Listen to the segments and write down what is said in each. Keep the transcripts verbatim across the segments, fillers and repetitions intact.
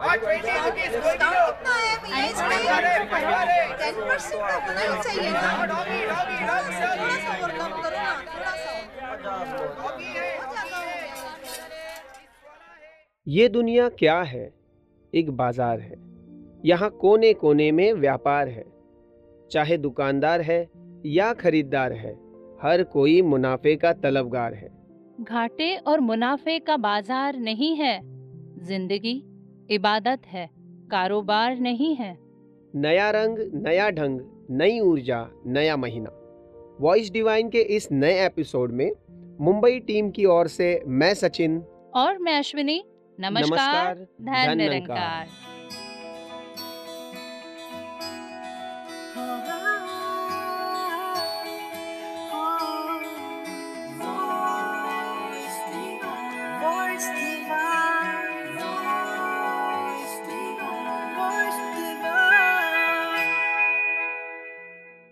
ये दुनिया क्या है? एक बाजार है। यहाँ कोने कोने में व्यापार है। चाहे दुकानदार है या खरीदार है, हर कोई मुनाफे का तलबगार है। घाटे और मुनाफे का बाजार नहीं है, जिंदगी इबादत है, कारोबार नहीं है। नया रंग, नया ढंग, नई ऊर्जा, नया महीना। वॉइस डिवाइन के इस नए एपिसोड में मुंबई टीम की ओर से मैं सचिन और मैं अश्विनी। नमस्कार, नमस्कार धन्य रंकार।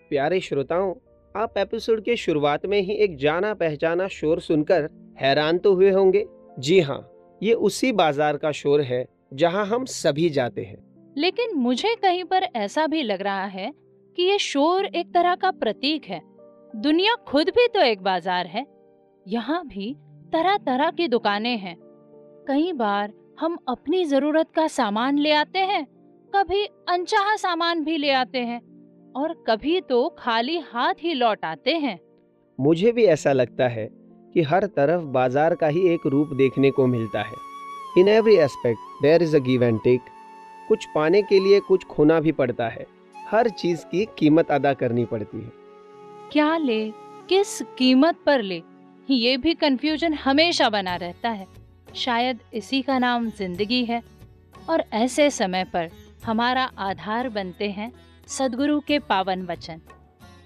प्यारे श्रोताओं, आप एपिसोड के शुरुआत में ही एक जाना पहचाना शोर सुनकर हैरान तो हुए होंगे। जी हाँ, ये उसी बाजार का शोर है जहाँ हम सभी जाते हैं। लेकिन मुझे कहीं पर ऐसा भी लग रहा है कि ये शोर एक तरह का प्रतीक है। दुनिया खुद भी तो एक बाजार है। यहाँ भी तरह तरह की दुकानें हैं। कई बार हम अपनी जरूरत का सामान ले आते हैं, कभी अनचाहा सामान भी ले आते हैं और कभी तो खाली हाथ ही लौट आते हैं। मुझे भी ऐसा लगता है कि हर तरफ बाजार का ही एक रूप देखने को मिलता है। In every aspect there is a give and take. कुछ पाने के लिए कुछ खोना भी पड़ता है। हर चीज की कीमत अदा करनी पड़ती है। क्या ले, किस कीमत पर ले, ये भी कंफ्यूजन हमेशा बना रहता है। शायद इसी का नाम जिंदगी है। और ऐसे समय पर हमारा आधार बनते हैं सदगुरु के पावन वचन।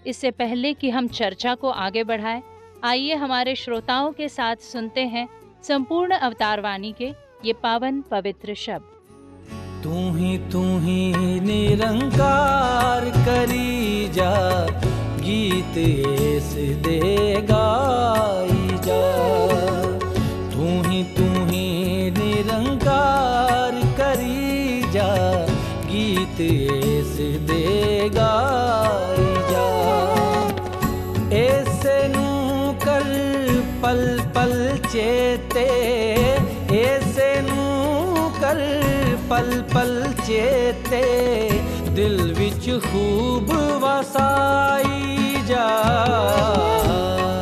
इससे पहले कि हम चर्चा को आगे बढ़ाएं, आइए हमारे श्रोताओं के साथ सुनते हैं संपूर्ण अवतारवाणी के ये पावन पवित्र शब्द। तू ही तू ही निरंकार करी जा, गीत ऐसे देगा जा। तू ही तू ही निरंकार करी जा, गीत ऐसे देगा जा। ऐसे नू कर पल पल चेते, ऐसे नू कर पल पल चेते, दिल विच खूब वसाई जा।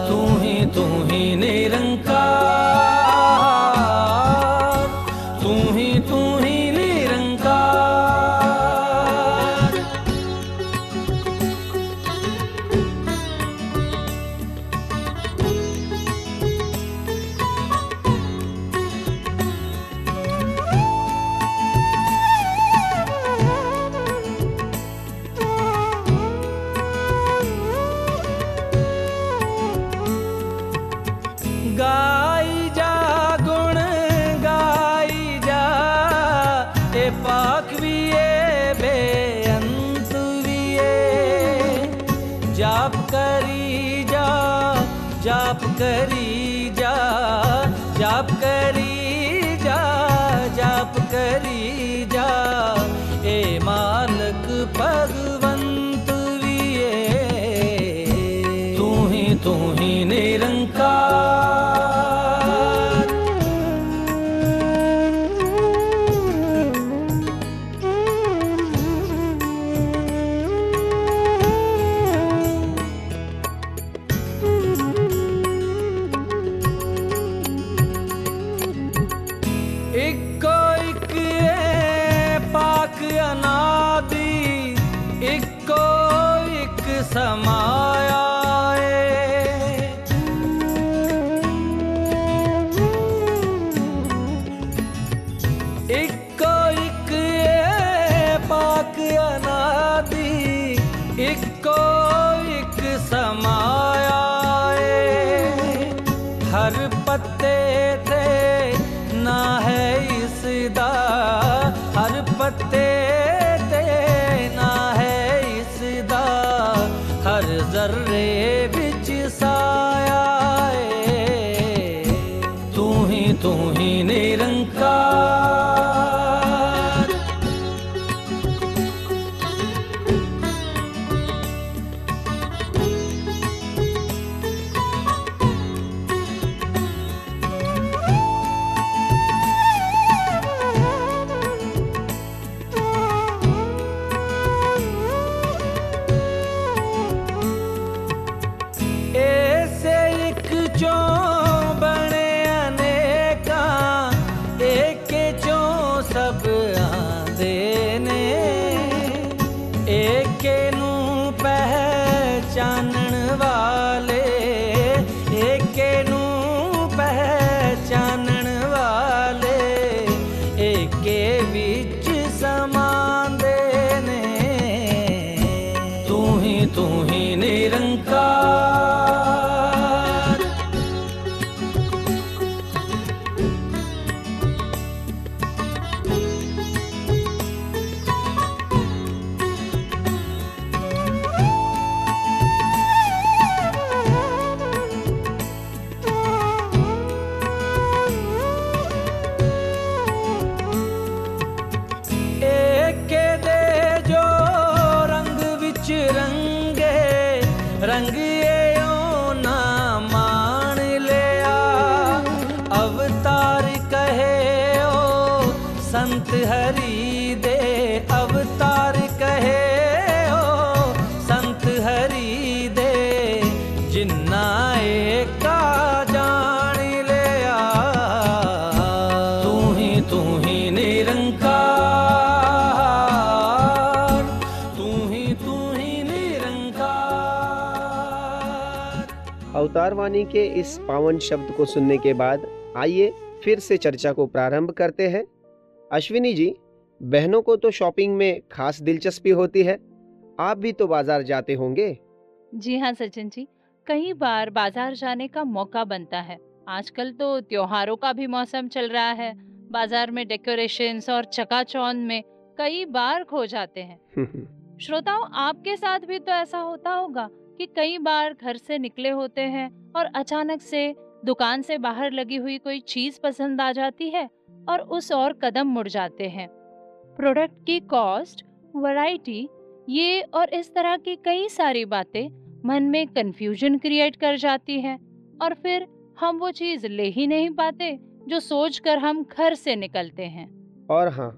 तू ही तू ही निरंकार, तू ही तू ही निरंकार। करी जा, जाप करी जा, जाप करी जा। ए मालक भगवंत विये, तू ही तू ही निरंकार। समाया इको इक पाक अनादि, इको इक समाया। हर पत्ते थे ना है इसदा, हर पत्ते रे बिच साया। तू ही तू ही निरंकार। सब आंदे ने एके नू पहचानण वाले एके नू पहचानण वाले एके विच समांदे ने तू ही तू ही निरंकार अवतारवाणी के इस पावन शब्द को सुनने के बाद आइए फिर से चर्चा को प्रारंभ करते हैं। अश्विनी जी, बहनों को तो शॉपिंग में खास दिलचस्पी होती है, आप भी तो बाजार जाते होंगे। जी हाँ सचिन जी, कई बार बाजार जाने का मौका बनता है। आजकल तो त्योहारों का भी मौसम चल रहा है, बाजार में डेकोरेशंस और चकाचौंध में कई बार खो जाते हैं। श्रोताओं, आपके साथ भी तो ऐसा होता होगा कि कई बार घर से निकले होते हैं और अचानक से दुकान से बाहर लगी हुई कोई चीज पसंद आ जाती है और उस और कदम मुड़ जाते हैं। प्रोडक्ट की कॉस्ट, वैरायटी, ये और इस तरह की कई सारी बातें मन में कंफ्यूजन क्रिएट कर जाती हैं और फिर हम वो चीज ले ही नहीं पाते जो सोचकर हम घर से निकलते हैं। और हाँ,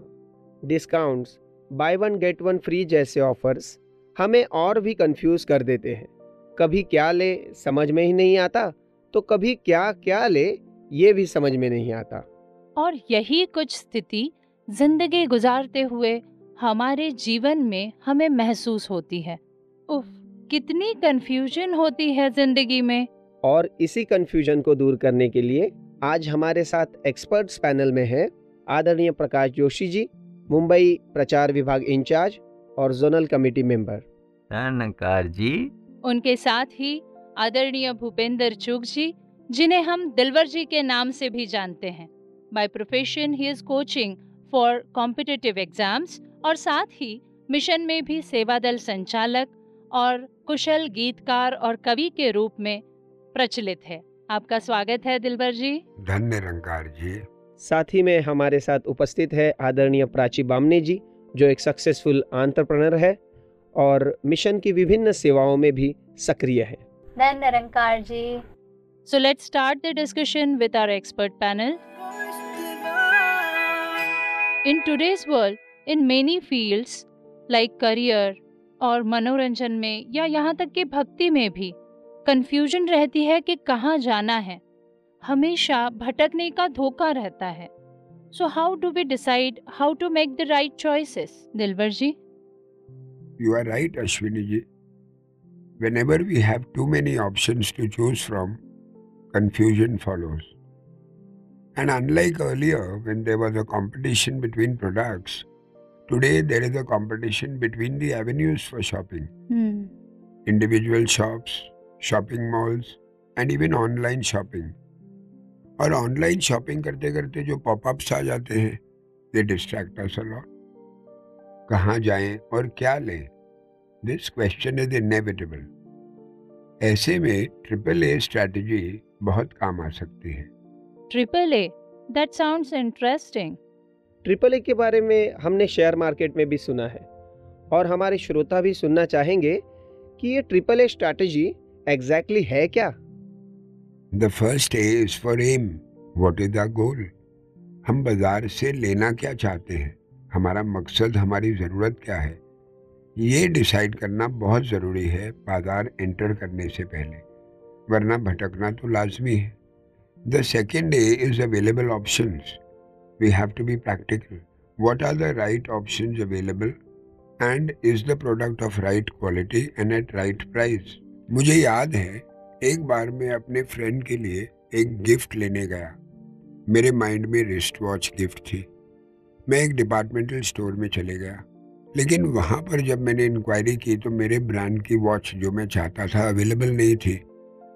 discounts, buy one get one free जैसे ऑफर्स हमें और भी कंफ्यूज कर देते हैं। कभी क्या ले समझ में ही नहीं आता तो कभी क्या क्या ले ये भी समझ में नहीं आता। और यही कुछ स्थिति जिंदगी गुजारते हुए हमारे जीवन में हमें महसूस होती है। उफ, कितनी कंफ्यूजन होती है जिंदगी में। और इसी कंफ्यूजन को दूर करने के लिए आज हमारे साथ एक्सपर्ट्स पैनल में हैं आदरणीय प्रकाश जोशी जी, मुंबई प्रचार विभाग इंचार्ज और जोनल कमेटी मेंबर नरंकार जी, उनके साथ ही आदरणीय भूपेंद्र चुग जी, जिन्हें हम दिलवर जी के नाम से भी जानते हैं। By profession he is coaching for competitive exams और साथ ही मिशन में भी सेवा दल संचालक और कुशल गीतकार और कवि के रूप में प्रचलित है। आपका स्वागत है दिलवर जी। धन निरंकार जी। साथ ही में हमारे साथ उपस्थित है आदरणीय प्राची बामने जी, जो एक सक्सेसफुल एंटरप्रेन्योर है और मिशन की विभिन्न सेवाओं में भी सक्रिय है। Dhan Nirankar ji. So let's start the discussion with our expert panel. In today's world, in many fields like career और मनोरंजन में या यहाँ तक कि भक्ति में भी कंफ्यूजन रहती है कि कहाँ जाना है। हमेशा भटकने का धोखा रहता है। So how do we decide how to make the right choices, Dilwar ji? You are right, Ashwini ji. Whenever we have too many options to choose from, confusion follows. And unlike earlier when there was a competition between products, today there is a competition between the avenues for shopping. Hmm. Individual shops, shopping malls, and even online shopping. और online shopping करते करते जो popups आ जाते हैं, दे distract us a lot. कहाँ जाएं और क्या लें, दिस क्वेश्चन इज इनएविटेबल। ऐसे में ट्रिपल ए स्ट्रैटेजी बहुत काम आ सकती है। Triple A, that sounds interesting. Triple A के बारे में हमने शेयर मार्केट में भी सुना है और हमारे श्रोता भी सुनना चाहेंगे कि ये ट्रिपल ए स्ट्रैटेजी एग्जैक्टली है क्या। The first A is for aim. What is our goal? हम बाज़ार से लेना क्या चाहते हैं, हमारा मकसद, हमारी ज़रूरत क्या है, ये डिसाइड करना बहुत ज़रूरी है बाज़ार एंटर करने से पहले, वरना भटकना तो लाजमी है। The second A is available options. We have to be practical. what are the right options available and is the product of right quality and at right price. मुझे याद है एक बार मैं अपने फ्रेंड के लिए एक गिफ्ट लेने गया। मेरे माइंड में रिस्ट वॉच गिफ्ट थी। मैं एक डिपार्टमेंटल स्टोर में चले गया, लेकिन वहाँ पर जब मैंने इंक्वायरी की तो मेरे ब्रांड की वॉच जो मैं चाहता था अवेलेबल नहीं थी।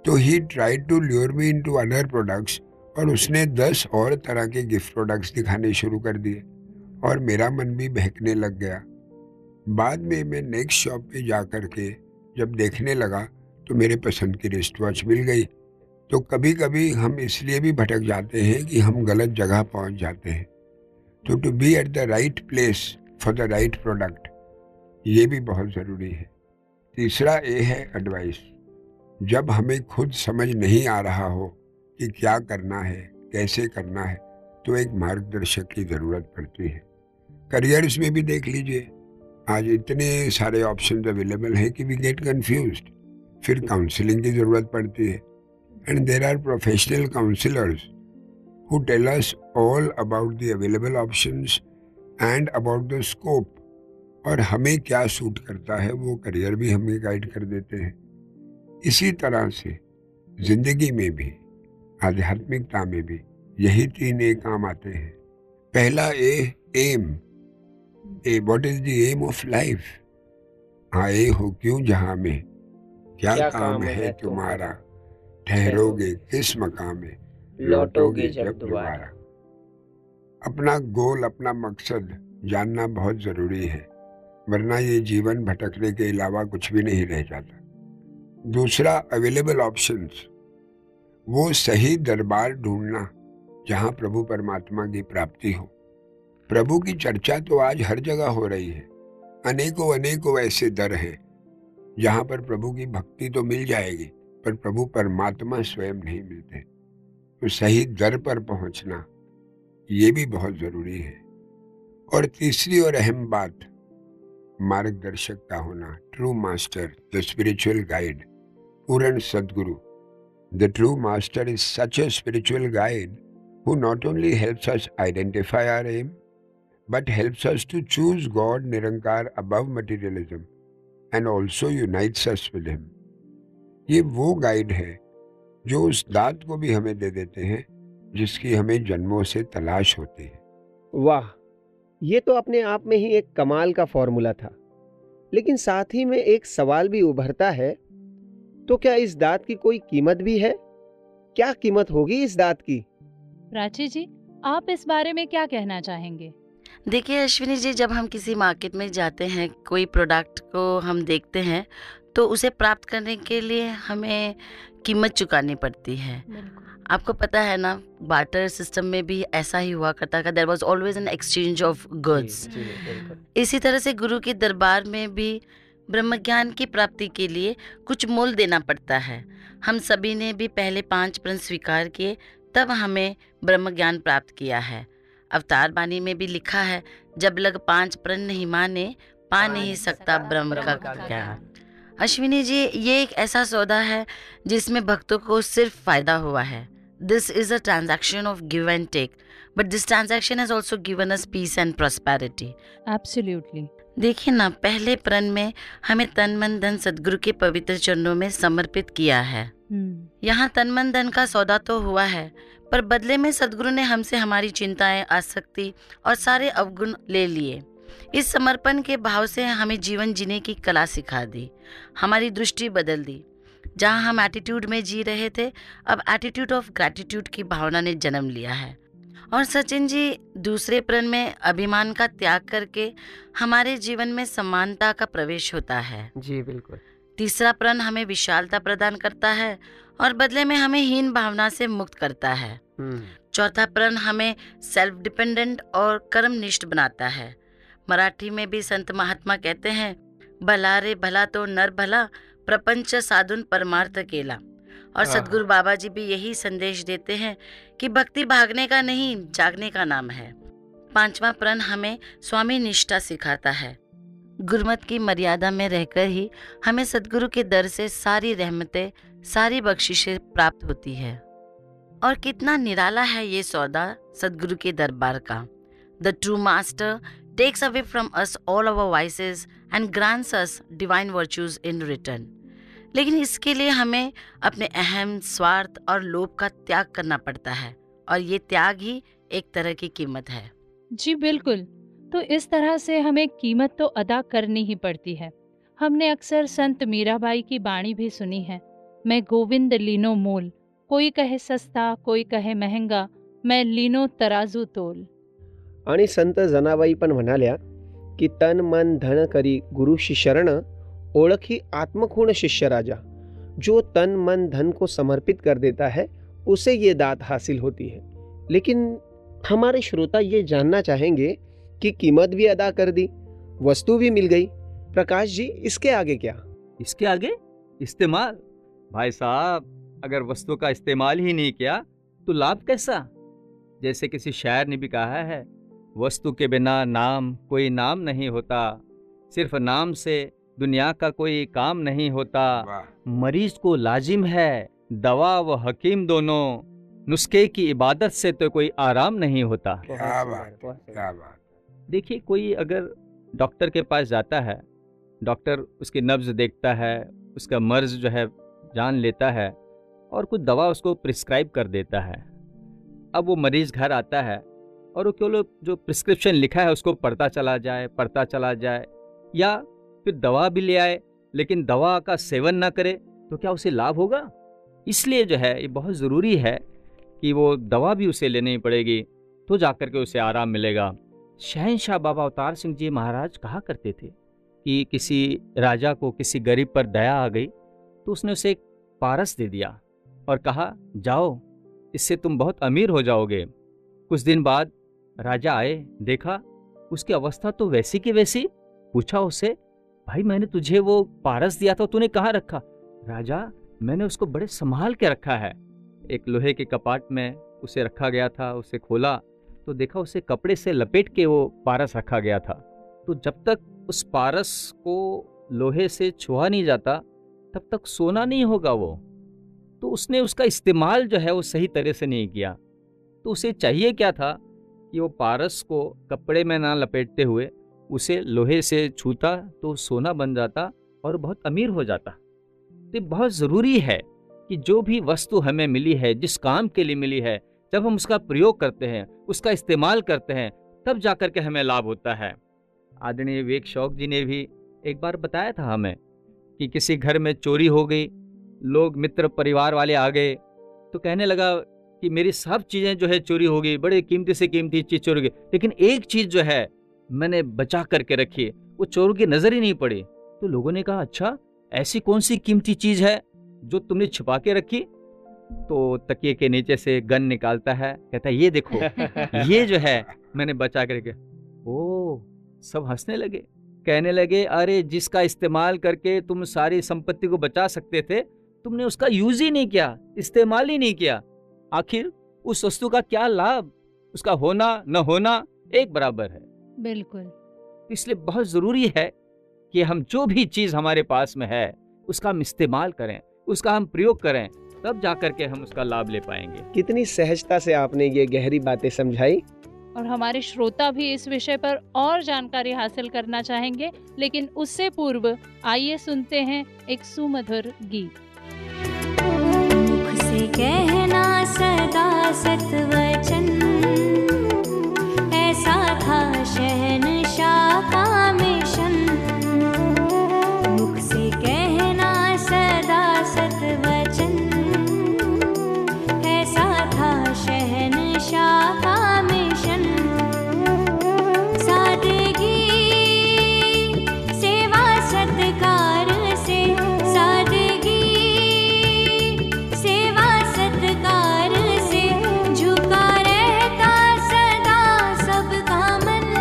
तो he tried to lure me into other products और उसने दस और तरह के गिफ्ट प्रोडक्ट्स दिखाने शुरू कर दिए और मेरा मन भी बहकने लग गया। बाद में मैं नेक्स्ट शॉप पे जा कर के जब देखने लगा तो मेरे पसंद की रिस्ट वॉच मिल गई। तो कभी कभी हम इसलिए भी भटक जाते हैं कि हम गलत जगह पहुंच जाते हैं। तो to be at the right place for the right product, ये भी बहुत ज़रूरी है। तीसरा ए है एडवाइस। जब हमें खुद समझ नहीं आ रहा हो कि क्या करना है, कैसे करना है, तो एक मार्गदर्शक की ज़रूरत पड़ती है। करियर्स में भी देख लीजिए, आज इतने सारे ऑप्शंस अवेलेबल हैं कि वी गेट कन्फ्यूज्ड। फिर काउंसलिंग की ज़रूरत पड़ती है and there are professional counsellors who tell us all about the available options and about the scope, और हमें क्या सूट करता है वो करियर भी हमें गाइड कर देते हैं। इसी तरह से जिंदगी में भी, आध्यात्मिकता में भी यही तीन ए काम आते हैं। पहला aim, A what is the aim of life. आए हो क्यों जहाँ में, क्या, क्या काम, काम है तुम्हारा, ठहरोगे किस मकाम में, लौटोगे जब दोबारा। अपना गोल, अपना मकसद जानना बहुत ज़रूरी है, वरना ये जीवन भटकने के अलावा कुछ भी नहीं रह जाता। दूसरा अवेलेबल ऑप्शंस, वो सही दरबार ढूंढना जहाँ प्रभु परमात्मा की प्राप्ति हो। प्रभु की चर्चा तो आज हर जगह हो रही है। अनेकों अनेकों ऐसे दर हैं जहाँ पर प्रभु की भक्ति तो मिल जाएगी, पर प्रभु परमात्मा स्वयं नहीं मिलते। तो सही दर पर पहुँचना ये भी बहुत ज़रूरी है। और तीसरी और अहम बात, मार्गदर्शक का होना, true master, the spiritual guide, पूर्ण सदगुरु। The true master is such a spiritual guide who not only helps us identify our aim but helps us to choose God Nirankar above materialism and also unites us with him. ये वो guide है जो उस दात को भी हमें दे देते हैं जिसकी हमें जन्मों से तलाश होती है। वाह, ये तो अपने आप में ही एक कमाल का फॉर्मूला था, लेकिन साथ ही में एक सवाल भी उभरता है। तो क्या इस दात की कोई कीमत भी है? क्या कीमत होगी इस दात की? प्राची जी, आप इस बारे में क्या कहना चाहेंगे? देखिए अश्विनी जी, जब हम किसी मार्केट में जाते हैं, कोई प्रोडक्ट को हम देखते हैं, तो उसे प्राप्त करने के लिए हमें कीमत चुकानी पड़ती है। आपको पता है ना, बार्टर सिस्टम में भी ऐसा ही हुआ करता था। There was always an exchange of goods. इसी तरह से गुरु के दरबार में भी ब्रह्म ज्ञान की प्राप्ति के लिए कुछ मोल देना पड़ता है। हम सभी ने भी पहले पांच प्रण स्वीकार किए, तब हमें ब्रह्म ज्ञान प्राप्त किया है। अवतार बानी में भी लिखा है, जब लग पांच प्रण नहीं माने, पा नहीं सकता ब्रह्म का ज्ञान। अश्विनी जी, ये एक ऐसा सौदा है जिसमें भक्तों को सिर्फ फायदा हुआ है। This is a transaction of give and take, but this transaction has also given us peace and prosperity. Absolutely. देखिए ना, पहले प्रण में हमें तन मन धन सदगुरु के पवित्र चरणों में समर्पित किया है। hmm. यहाँ तन मन धन का सौदा तो हुआ है, पर बदले में सदगुरु ने हमसे हमारी चिंताएं, आसक्ति और सारे अवगुण ले लिए। इस समर्पण के भाव से हमें जीवन जीने की कला सिखा दी, हमारी दृष्टि बदल दी। जहाँ हम एटीट्यूड में जी रहे थे, अब एटीट्यूड ऑफ ग्रैटिट्यूड की भावना ने जन्म लिया है। और सचिन जी, दूसरे प्रण में अभिमान का त्याग करके हमारे जीवन में समानता का प्रवेश होता है। जी बिल्कुल। तीसरा प्रण हमें विशालता प्रदान करता है और बदले में हमें हीन भावना से मुक्त करता है। चौथा प्रण हमें सेल्फ डिपेंडेंट और कर्मनिष्ठ बनाता है। मराठी में भी संत महात्मा कहते हैं, भला रे भला तो नर भला, प्रपंच साधुन परमार्थ केला। और सदगुरु बाबा जी भी यही संदेश देते हैं कि भक्ति भागने का नहीं, जागने का नाम है। पांचवा प्रण हमें स्वामी निष्ठा सिखाता है। गुरमत की मर्यादा में रहकर ही हमें सदगुरु के दर से सारी रहमतें, सारी बख्शिशें प्राप्त होती है। और कितना निराला है ये सौदा सदगुरु के दरबार का। The true master takes away from us all our vices and grants us divine virtues in return. लेकिन इसके लिए हमें अपने अहम, स्वार्थ और लोभ का त्याग करना पड़ता है और ये त्याग ही एक तरह की कीमत है। जी बिल्कुल, तो इस तरह से हमें कीमत तो अदा करनी ही पड़ती है। हमने अक्सर संत मीराबाई की बाणी भी सुनी है, मैं गोविंद लीनो मोल, कोई कहे सस्ता कोई कहे महंगा, मैं लीनो तराजू तोल। आणि संत जनाबाई पण म्हणाल्या की तन मन धन करी गुरुशी शरण, ओळखी आत्मखूण शिष्य राजा। जो तन मन धन को समर्पित कर देता है उसे ये दात हासिल होती है। लेकिन हमारे श्रोता ये जानना चाहेंगे कि कीमत भी अदा कर दी, वस्तु भी मिल गई, प्रकाश जी इसके आगे क्या? इसके आगे इस्तेमाल। भाई साहब, अगर वस्तु का इस्तेमाल ही नहीं किया तो लाभ कैसा? जैसे किसी शायर ने भी कहा है, वस्तु के बिना नाम कोई नाम नहीं होता, सिर्फ नाम से दुनिया का कोई काम नहीं होता। मरीज को लाजिम है दवा व हकीम दोनों, नुस्खे की इबादत से तो कोई आराम नहीं होता। देखिए, कोई अगर डॉक्टर के पास जाता है, डॉक्टर उसकी नब्ज़ देखता है, उसका मर्ज़ जो है जान लेता है और कुछ दवा उसको प्रिस्क्राइब कर देता है। अब वो मरीज़ घर आता है और वो केवल जो प्रिस्क्रिप्शन लिखा है उसको पढ़ता चला जाए पढ़ता चला जाए या फिर दवा भी ले आए लेकिन दवा का सेवन ना करे, तो क्या उसे लाभ होगा? इसलिए जो है ये बहुत ज़रूरी है कि वो दवा भी उसे लेनी पड़ेगी तो जा कर के उसे आराम मिलेगा। शहनशाह बाबा अवतार सिंह जी महाराज कहा करते थे कि किसी राजा को किसी गरीब पर दया आ गई तो उसने उसे एक पारस दे दिया और कहा, जाओ इससे तुम बहुत अमीर हो जाओगे। कुछ दिन बाद राजा आए, देखा उसकी अवस्था तो वैसी की वैसी। पूछा उसे, भाई मैंने तुझे वो पारस दिया था, तूने कहाँ रखा? राजा, मैंने उसको बड़े संभाल के रखा है, एक लोहे के कपाट में उसे रखा गया था। उसे खोला तो देखा उसे कपड़े से लपेट के वो पारस रखा गया था। तो जब तक उस पारस को लोहे से छुआ नहीं जाता तब तक सोना नहीं होगा वो। तो उसने उसका इस्तेमाल जो है वो सही तरह से नहीं किया। तो उसे चाहिए क्या था कि वो पारस को कपड़े में ना लपेटते हुए उसे लोहे से छूता तो सोना बन जाता और बहुत अमीर हो जाता। तो बहुत ज़रूरी है कि जो भी वस्तु हमें मिली है, जिस काम के लिए मिली है, जब हम उसका प्रयोग करते हैं, उसका इस्तेमाल करते हैं, तब जाकर के हमें लाभ होता है। आदरणीय विवेक शौक जी ने भी एक बार बताया था हमें कि किसी घर में चोरी हो गई, लोग मित्र परिवार वाले आ गए तो कहने लगा कि मेरी सब चीज़ें जो है चोरी हो गई, बड़े कीमती से कीमती चीज़ चोरी हो गई, लेकिन एक चीज़ जो है मैंने बचा करके रखी, वो चोरों की नज़र ही नहीं पड़ी। तो लोगों ने कहा, अच्छा ऐसी कौन सी कीमती चीज़ है जो तुमने छिपा के रखी? तो तकिए के नीचे से गन निकालता है, कहता है ये देखो ये जो है मैंने बचा करके। ओ, सब हंसने लगे, कहने लगे, अरे जिसका इस्तेमाल करके तुम सारी संपत्ति को बचा सकते थे, तुमने उसका यूज ही नहीं किया, इस्तेमाल ही नहीं किया। आखिर उस वस्तु का क्या लाभ? उसका होना न होना एक बराबर है। बिल्कुल, इसलिए बहुत ज़रूरी है कि हम जो भी चीज़ हमारे पास में है उसका हम इस्तेमाल करें, उसका हम प्रयोग करें, तब जाकर के हम उसका लाभ ले पाएंगे। कितनी सहजता से आपने ये गहरी बातें समझाई। और हमारे श्रोता भी इस विषय पर और जानकारी हासिल करना चाहेंगे, लेकिन उससे पूर्व आइए सुनते हैं एक सुमधुर गीत। मुख से कहना सदा सत्वचन, ऐसा था शहनशाह का मिशन। मुख से कहना सदा सत्वचन, ऐसा था शहनशाह का मिशन। सादगी सेवा सत्कार से, सादगी सेवा सत्कार से, झुका रहता सदा सबका मन।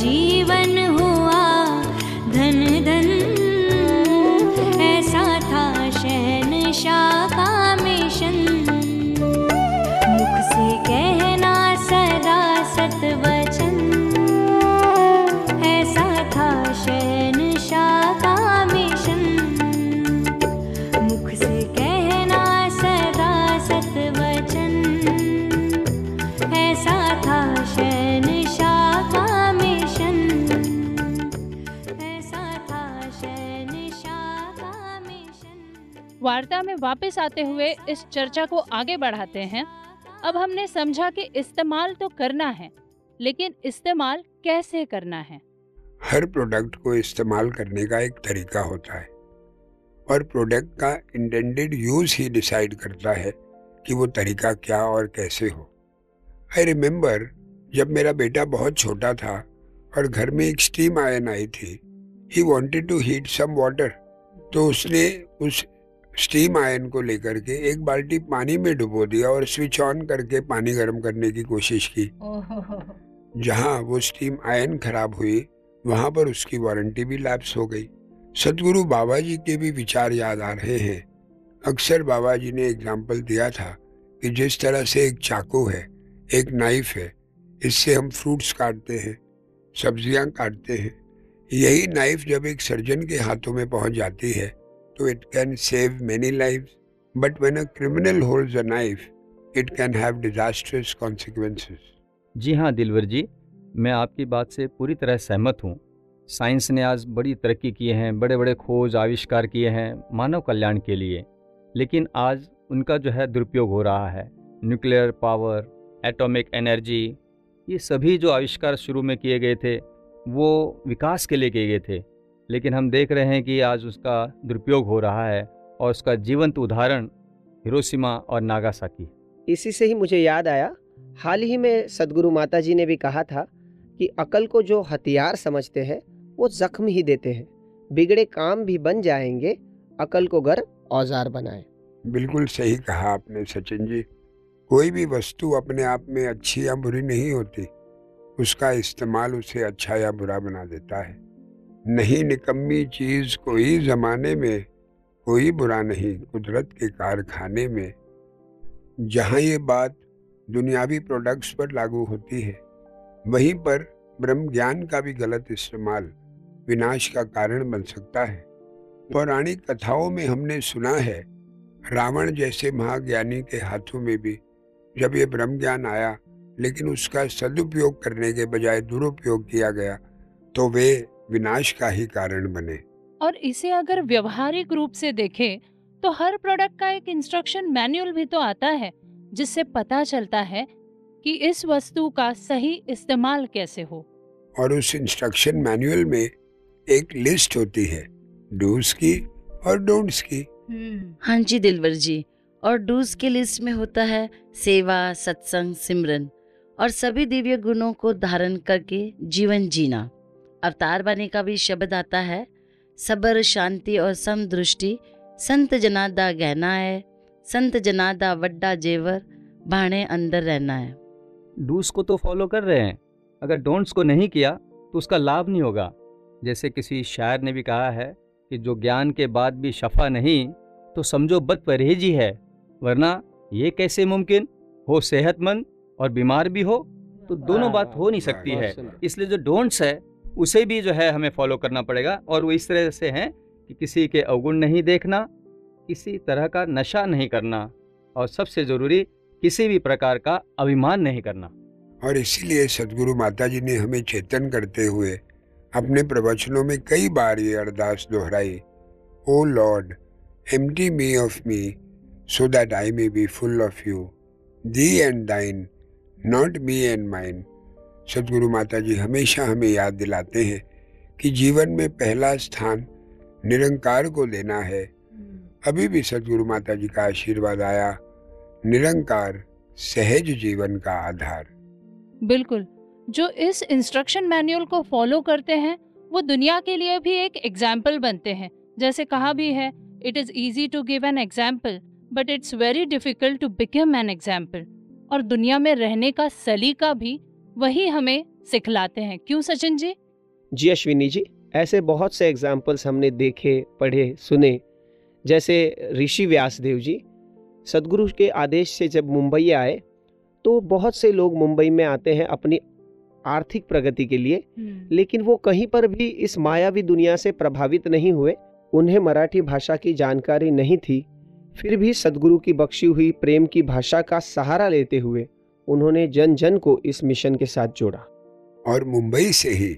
जीवन हुआ धन धन, ऐसा था शहनशाह का मिशन। मुख से कहना सदा सतवचन, ऐसा था शहनशाह का मिशन। मुख से कहना सदा सतवचन, ऐसा था शहनशाह। वार्ता में वापस आते हुए इस चर्चा को आगे बढ़ाते हैं। अब हमने समझा कि इस्तेमाल तो करना है, लेकिन इस्तेमाल कैसे करना है। हर प्रोडक्ट को इस्तेमाल करने का एक तरीका होता है और प्रोडक्ट का इंटेंडेड यूज़ ही डिसाइड करता है कि वो तरीका क्या और कैसे हो। आई रिमेम्बर जब मेरा बेटा बहुत छोटा था और घर में एक स्टीम आयन आई थी, he wanted to heat some water, तो उसने उस स्टीम आयन को लेकर के एक बाल्टी पानी में डुबो दिया और स्विच ऑन करके पानी गर्म करने की कोशिश की। जहां वो स्टीम आयन खराब हुई वहां पर उसकी वारंटी भी लैप्स हो गई। सदगुरु बाबा जी के भी विचार याद आ रहे हैं। अक्सर बाबा जी ने एग्जाम्पल दिया था कि जिस तरह से एक चाकू है, एक नाइफ है, इससे हम फ्रूट्स काटते हैं, सब्जियां काटते हैं, यही नाइफ जब एक सर्जन के हाथों में पहुंच जाती है तो it can save many lives, but when a criminal holds a knife it can have disastrous consequences. जी हाँ दिलवर जी, मैं आपकी बात से पूरी तरह सहमत हूँ। साइंस ने आज बड़ी तरक्की किए हैं, बड़े बड़े खोज आविष्कार किए हैं मानव कल्याण के लिए, लेकिन आज उनका जो है दुरुपयोग हो रहा है। न्यूक्लियर पावर, एटॉमिक एनर्जी, ये सभी जो आविष्कार शुरू में किए गए थे वो विकास के लिए किए गए थे, लेकिन हम देख रहे हैं कि आज उसका दुरुपयोग हो रहा है और उसका जीवंत उदाहरण हिरोशिमा और नागासाकी। इसी से ही मुझे याद आया, हाल ही में सदगुरु माता जी ने भी कहा था कि अकल को जो हथियार समझते हैं वो जख्म ही देते हैं, बिगड़े काम भी बन जाएंगे, अकल को गर औजार बनाए। बिल्कुल सही कहा आपने सचिन जी। कोई भी वस्तु अपने आप में अच्छी या बुरी नहीं होती, उसका इस्तेमाल उसे अच्छा या बुरा बना देता है। नहीं निकम्मी चीज़ कोई ज़माने में, कोई बुरा नहीं कुदरत के कारखाने में। जहाँ ये बात दुनियावी प्रोडक्ट्स पर लागू होती है, वहीं पर ब्रह्म ज्ञान का भी गलत इस्तेमाल विनाश का कारण बन सकता है। पौराणिक कथाओं में हमने सुना है, रावण जैसे महाज्ञानी के हाथों में भी जब ये ब्रह्म ज्ञान आया, लेकिन उसका सदुपयोग करने के बजाय दुरुपयोग किया गया, तो वे विनाश का ही कारण बने। और इसे अगर व्यवहारिक रूप से देखें, तो हर प्रोडक्ट का एक इंस्ट्रक्शन मैनुअल भी तो आता है, जिससे पता चलता है कि इस वस्तु का सही इस्तेमाल कैसे हो। और उस इंस्ट्रक्शन मैनुअल में एक लिस्ट होती है डूज की और डोंट्स की। हाँ जी दिलवर जी, और डूज की लिस्ट में होता है सेवा, सत्संग, सिमरन और सभी दिव्य गुणों को धारण करके जीवन जीना। अवतार बने का भी शब्द आता है, सब्र, शांति और समदृष्टि। संत जना दा गहना है, संत जना दा वड्डा जेवर, भाणे अंदर रहना है। डूस को तो फॉलो कर रहे हैं, अगर डोंट्स को नहीं किया तो उसका लाभ नहीं होगा। जैसे किसी शायर ने भी कहा है कि जो ज्ञान के बाद भी शफा नहीं तो समझो बद परहेजी है, वरना ये कैसे मुमकिन हो सेहतमंद और बीमार भी हो, तो दोनों बात हो नहीं सकती है। इसलिए जो डोंट्स है उसे भी जो है हमें फॉलो करना पड़ेगा, और वो इस तरह से हैं कि किसी के अवगुण नहीं देखना, किसी तरह का नशा नहीं करना, और सबसे ज़रूरी किसी भी प्रकार का अभिमान नहीं करना। और इसीलिए सदगुरु माता जी ने हमें चेतन करते हुए अपने प्रवचनों में कई बार ये अरदास दोहराई, O Lord empty me of me so that I may be full of you, thee and thine not me and mine. सदगुरु माता जी हमेशा हमें याद दिलाते हैं कि जीवन में पहला स्थान निरंकार को देना है। अभी भी सदगुरु माता जी का आशीर्वाद आया, निरंकार सहज जीवन का आधार। बिल्कुल, जो इस इंस्ट्रक्शन मैनुअल को फॉलो करते हैं वो दुनिया के लिए भी एक एग्जाम्पल बनते हैं। जैसे कहा भी है, it is easy to give an example but it's very difficult to become an example. और दुनिया में रहने का सलीका भी वही हमें सिखलाते हैं, क्यों सचिन जी? जी अश्विनी जी, ऐसे बहुत से एग्जाम्पल्स हमने देखे, पढ़े, सुने। जैसे ऋषि व्यासदेव जी सदगुरु के आदेश से जब मुंबई आए तो बहुत से लोग मुंबई में आते हैं अपनी आर्थिक प्रगति के लिए, लेकिन वो कहीं पर भी इस मायावी दुनिया से प्रभावित नहीं हुए। उन्हें मराठी भाषा की जानकारी नहीं थी, फिर भी सदगुरु की बख्शी हुई प्रेम की भाषा का सहारा लेते हुए उन्होंने जन जन को इस मिशन के साथ जोड़ा। और मुंबई से ही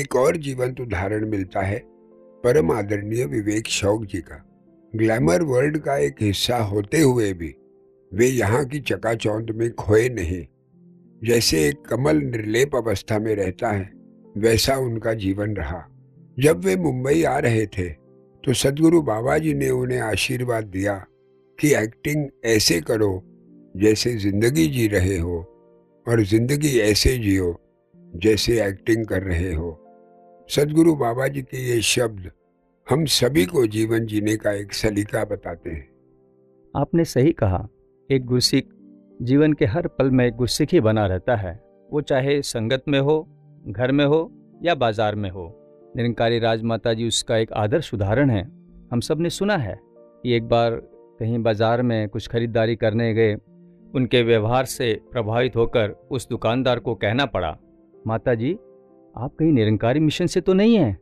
एक और जीवंत उदाहरण मिलता है परम आदरणीय विवेक शौक जी का। ग्लैमर वर्ल्ड का एक हिस्सा होते हुए भी वे यहाँ की चकाचौंध में खोए नहीं। जैसे एक कमल निर्लेप अवस्था में रहता है वैसा उनका जीवन रहा। जब वे मुंबई आ रहे थे तो सदगुरु बाबा जी ने उन्हें आशीर्वाद दिया कि एक्टिंग ऐसे करो जैसे जिंदगी जी रहे हो, और जिंदगी ऐसे जियो जैसे एक्टिंग कर रहे हो। सदगुरु बाबा जी के ये शब्द हम सभी को जीवन जीने का एक सलीका बताते हैं। आपने सही कहा, एक गुरसिक जीवन के हर पल में गुरसिक ही बना रहता है, वो चाहे संगत में हो, घर में हो या बाजार में हो। निरंकारी राजमाता जी उसका एक आदर्श उदाहरण है। हम सब ने सुना है कि एक बार कहीं बाजार में कुछ खरीदारी करने गए, उनके व्यवहार से प्रभावित होकर उस दुकानदार को कहना पड़ा, माता जी आप कहीं निरंकारी मिशन से तो नहीं हैं?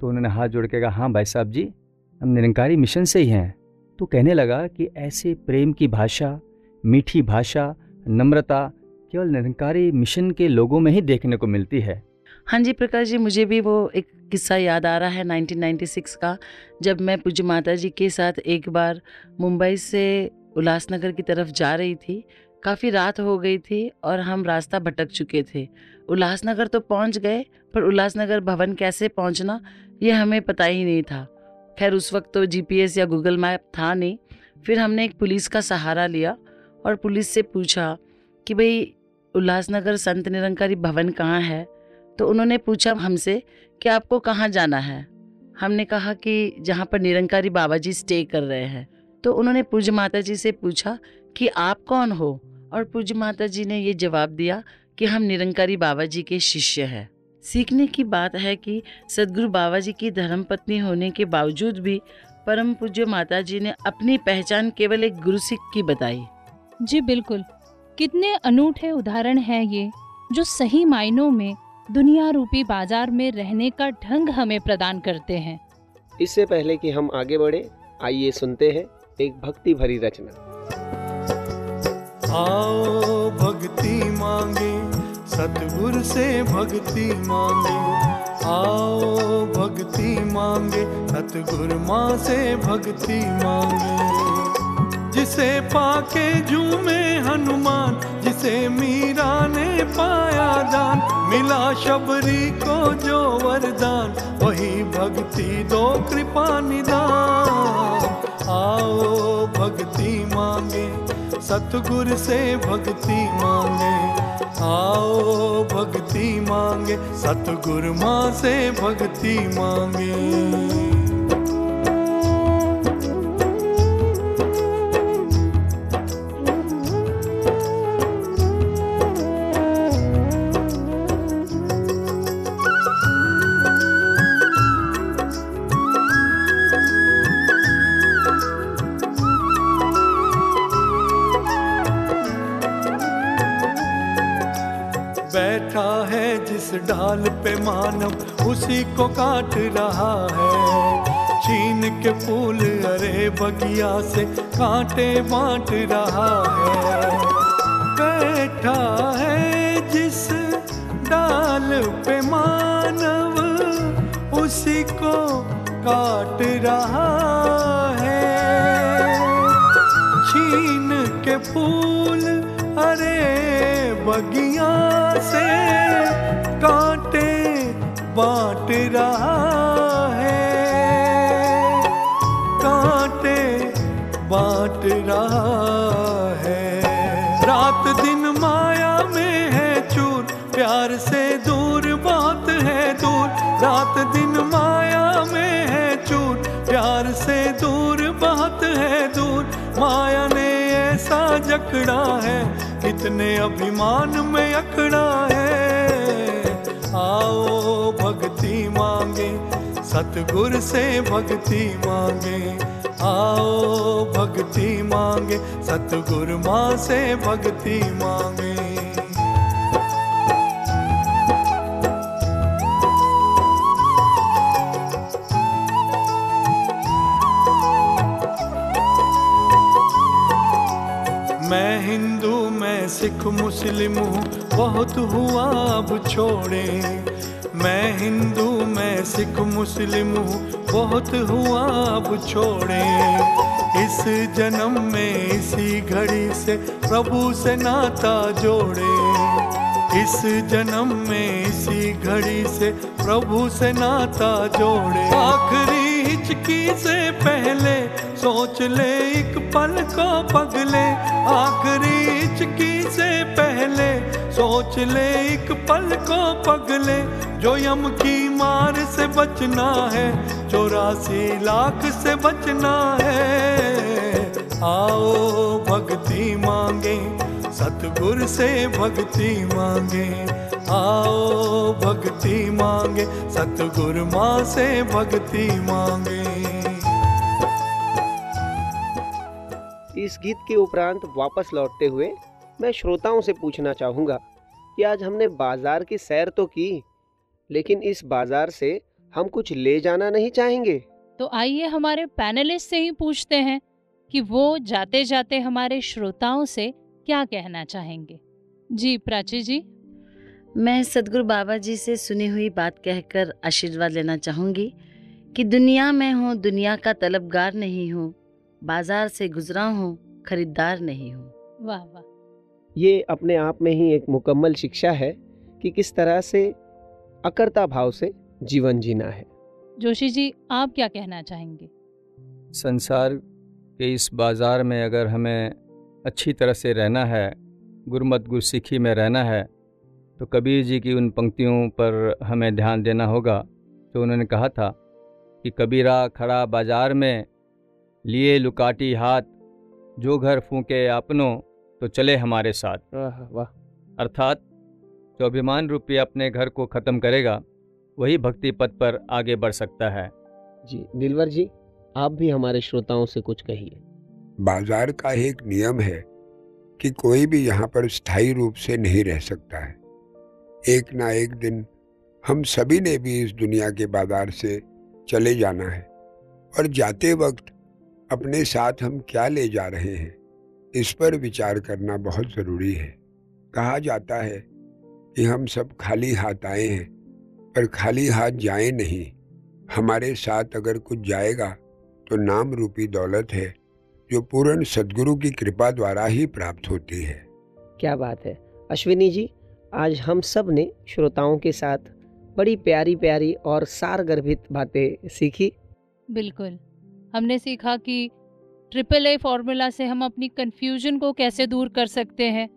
तो उन्होंने हाथ जोड़ के कहा, हाँ भाई साहब जी, हम निरंकारी मिशन से ही हैं। तो कहने लगा कि ऐसे प्रेम की भाषा, मीठी भाषा, नम्रता केवल निरंकारी मिशन के लोगों में ही देखने को मिलती है। हाँ जी प्रकाश जी, मुझे भी वो एक किस्सा याद आ रहा है नाइनटीन नाइंटी सिक्स का, जब मैं पूज्य माता जी के साथ एक बार मुंबई से उल्हासनगर की तरफ जा रही थी। काफ़ी रात हो गई थी और हम रास्ता भटक चुके थे। उल्हासनगर तो पहुंच गए पर उल्हासनगर भवन कैसे पहुंचना ये हमें पता ही नहीं था। खैर उस वक्त तो जीपीएस या गूगल मैप था नहीं। फिर हमने एक पुलिस का सहारा लिया और पुलिस से पूछा कि भाई उल्हासनगर संत निरंकारी भवन कहाँ है? तो उन्होंने पूछा हमसे कि आपको कहाँ जाना है? हमने कहा कि जहाँ पर निरंकारी बाबा जी स्टे कर रहे हैं। तो उन्होंने पूज्य माता जी से पूछा कि आप कौन हो? और पूज्य माता जी ने ये जवाब दिया कि हम निरंकारी बाबा जी के शिष्य हैं। सीखने की बात है कि सदगुरु बाबा जी की धर्मपत्नी होने के बावजूद भी परम पूज्य माता जी ने अपनी पहचान केवल एक गुरुसिख की बताई। जी बिल्कुल, कितने अनूठे उदाहरण हैं ये, जो सही मायनों में दुनिया रूपी बाजार में रहने का ढंग हमें प्रदान करते हैं। इससे पहले कि हम आगे बढ़े, आइए सुनते हैं एक भक्ति भरी रचना। आओ भक्ति मांगे सतगुरु से, भक्ति मांगे आओ भक्ति मांगे सतगुरु माँ से, भक्ति मांगे। जिसे पाके झूमे हनुमान, जिसे मीरा ने पाया दान, मिला शबरी को जो वरदान, वही भक्ति दो कृपा निदान। आओ भक्ति मांगे सतगुर से, भक्ति मांगे आओ भक्ति मांगे सतगुर माँ से, भक्ति मांगे। डाल पे मानव उसी को काट रहा है, छीन के फूल अरे बगिया से कांटे बांट रहा है। बैठा है जिस डाल पे मानव उसी को काट रहा है, छीन के फूल अरे बगिया से कांटे बांट रहा है, कांटे बांट रहा है। रात दिन माया में है चूर, प्यार से दूर बात है दूर। रात दिन माया में है चूर, प्यार से दूर बात है दूर। माया ने ऐसा जकड़ा है, इतने अभिमान में अकड़ा है। आओ भक्ति मांगे, सतगुर से भक्ति मांगे। आओ भक्ति मांगे, सतगुर माँ से भक्ति मांगे। मैं हिंदू, मैं सिख मुस्लिम हूँ, बहुत हुआ अब छोड़े। मैं हिंदू, मैं सिख मुस्लिम हूँ, बहुत हुआ अब छोड़े। इस जन्म में इसी घड़ी से प्रभु से नाता जोड़े। इस जन्म में इसी घड़ी से प्रभु से नाता जोड़े। आखिरी हिचकी से पहले सोच ले एक पल को पगले। आखिरी हिचकी से पहले सोच ले एक पल को पगले। जो यम की मार से बचना है, चौरासी लाख से बचना है। आओ भक्ति मांगे, सतगुर से भक्ति मांगे। आओ भक्ति मांगे, सतगुरु माँ से भक्ति मांगे। इस गीत के उपरांत वापस लौटते हुए मैं श्रोताओं से पूछना चाहूँगा कि आज हमने बाजार की सैर तो की, लेकिन इस बाजार से हम कुछ ले जाना नहीं चाहेंगे? तो आइए हमारे पैनलिस्ट से ही पूछते हैं कि वो जाते जाते हमारे श्रोताओं से क्या कहना चाहेंगे। जी प्राची जी। मैं सदगुरु बाबा जी से सुनी हुई बात कहकर आशीर्वाद लेना चाहूँगी कि दुनिया में हूँ, दुनिया का तलबगार नहीं हूँ। बाजार से गुजरा हूँ, खरीदार नहीं हूँ। वाह वाह, ये अपने आप में ही एक मुकम्मल शिक्षा है कि किस तरह से अकर्ता भाव से जीवन जीना है। जोशी जी, आप क्या कहना चाहेंगे? संसार के इस बाजार में अगर हमें अच्छी तरह से रहना है, गुरमत गुरसिखी में रहना है, तो कबीर जी की उन पंक्तियों पर हमें ध्यान देना होगा। तो उन्होंने कहा था कि कबीरा खड़ा बाजार में, लिए लुकाटी हाथ, जो घर फूंके अपनों तो चले हमारे साथ। वाह। अर्थात जो अभिमान रूपी अपने घर को ख़त्म करेगा वही भक्ति पथ पर आगे बढ़ सकता है। जी दिलवर जी, आप भी हमारे श्रोताओं से कुछ कहिए। बाजार का एक नियम है कि कोई भी यहाँ पर स्थायी रूप से नहीं रह सकता है। एक ना एक दिन हम सभी ने भी इस दुनिया के बाजार से चले जाना है, और जाते वक्त अपने साथ हम क्या ले जा रहे हैं इस पर विचार करना बहुत ज़रूरी है। कहा जाता है कि हम सब खाली हाथ आए हैं, पर खाली हाथ जाएं नहीं। हमारे साथ अगर कुछ जाएगा तो नाम रूपी दौलत है, जो पूर्ण सदगुरु की कृपा द्वारा ही प्राप्त होती है। क्या बात है अश्विनी जी। आज हम सब ने श्रोताओं के साथ बड़ी प्यारी प्यारी और सारगर्भित बातें सीखी। बिल्कुल, हमने सीखा कि ट्रिपल ए फॉर्मूला से हम अपनी कन्फ्यूजन को कैसे दूर कर सकते हैं,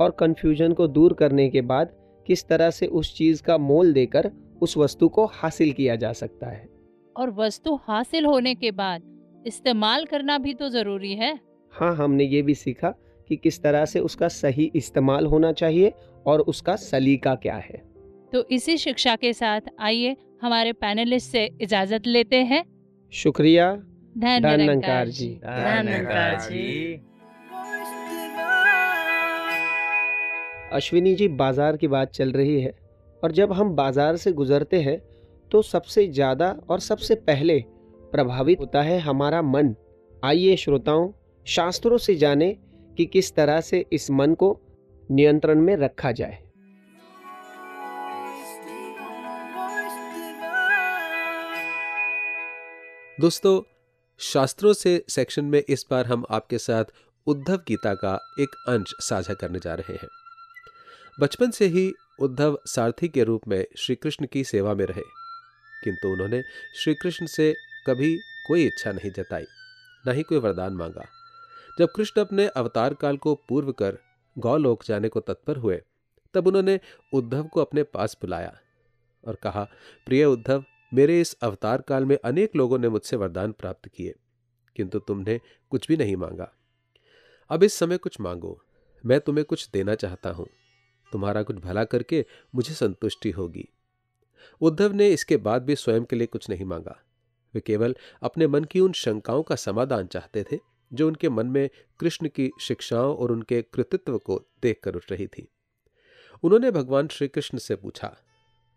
और कन्फ्यूजन को दूर करने के बाद किस तरह से उस चीज़ का मोल देकर उस वस्तु को हासिल किया जा सकता है, और वस्तु हासिल होने के बाद इस्तेमाल करना भी तो ज़रूरी है। हाँ, हमने ये भी सीखा कि किस तरह से उसका सही इस्तेमाल होना चाहिए और उसका सलीका क्या है। तो इसी शिक्षा के साथ आइए हमारे पैनलिस्ट से इजाजत लेते हैं। शुक्रिया धनंकार जी। धनंकार जी। अश्विनी जी, बाजार की बात चल रही है, और जब हम बाजार से गुजरते हैं तो सबसे ज्यादा और सबसे पहले प्रभावित होता है हमारा मन। आइए श्रोताओं, शास्त्रों से जाने कि किस तरह से इस मन को नियंत्रण में रखा जाए। दोस्तों, शास्त्रों से सेक्शन में इस बार हम आपके साथ उद्धव गीता का एक अंश साझा करने जा रहे हैं। बचपन से ही उद्धव सारथी के रूप में श्री कृष्ण की सेवा में रहे, किंतु उन्होंने श्री कृष्ण से कभी कोई इच्छा नहीं जताई, न ही कोई वरदान मांगा। जब कृष्ण अपने अवतार काल को पूर्व कर गौलोक जाने को तत्पर हुए, तब उन्होंने उद्धव को अपने पास बुलाया और कहा, प्रिय उद्धव, मेरे इस अवतार काल में अनेक लोगों ने मुझसे वरदान प्राप्त किए, किंतु तुमने कुछ भी नहीं मांगा। अब इस समय कुछ मांगो, मैं तुम्हें कुछ देना चाहता हूँ। तुम्हारा कुछ भला करके मुझे संतुष्टि होगी। उद्धव ने इसके बाद भी स्वयं के लिए कुछ नहीं मांगा। वे केवल अपने मन की उन शंकाओं का समाधान चाहते थे जो उनके मन में कृष्ण की शिक्षाओं और उनके कृतित्व को देखकर उठ रही थी। उन्होंने भगवान श्री कृष्ण से पूछा,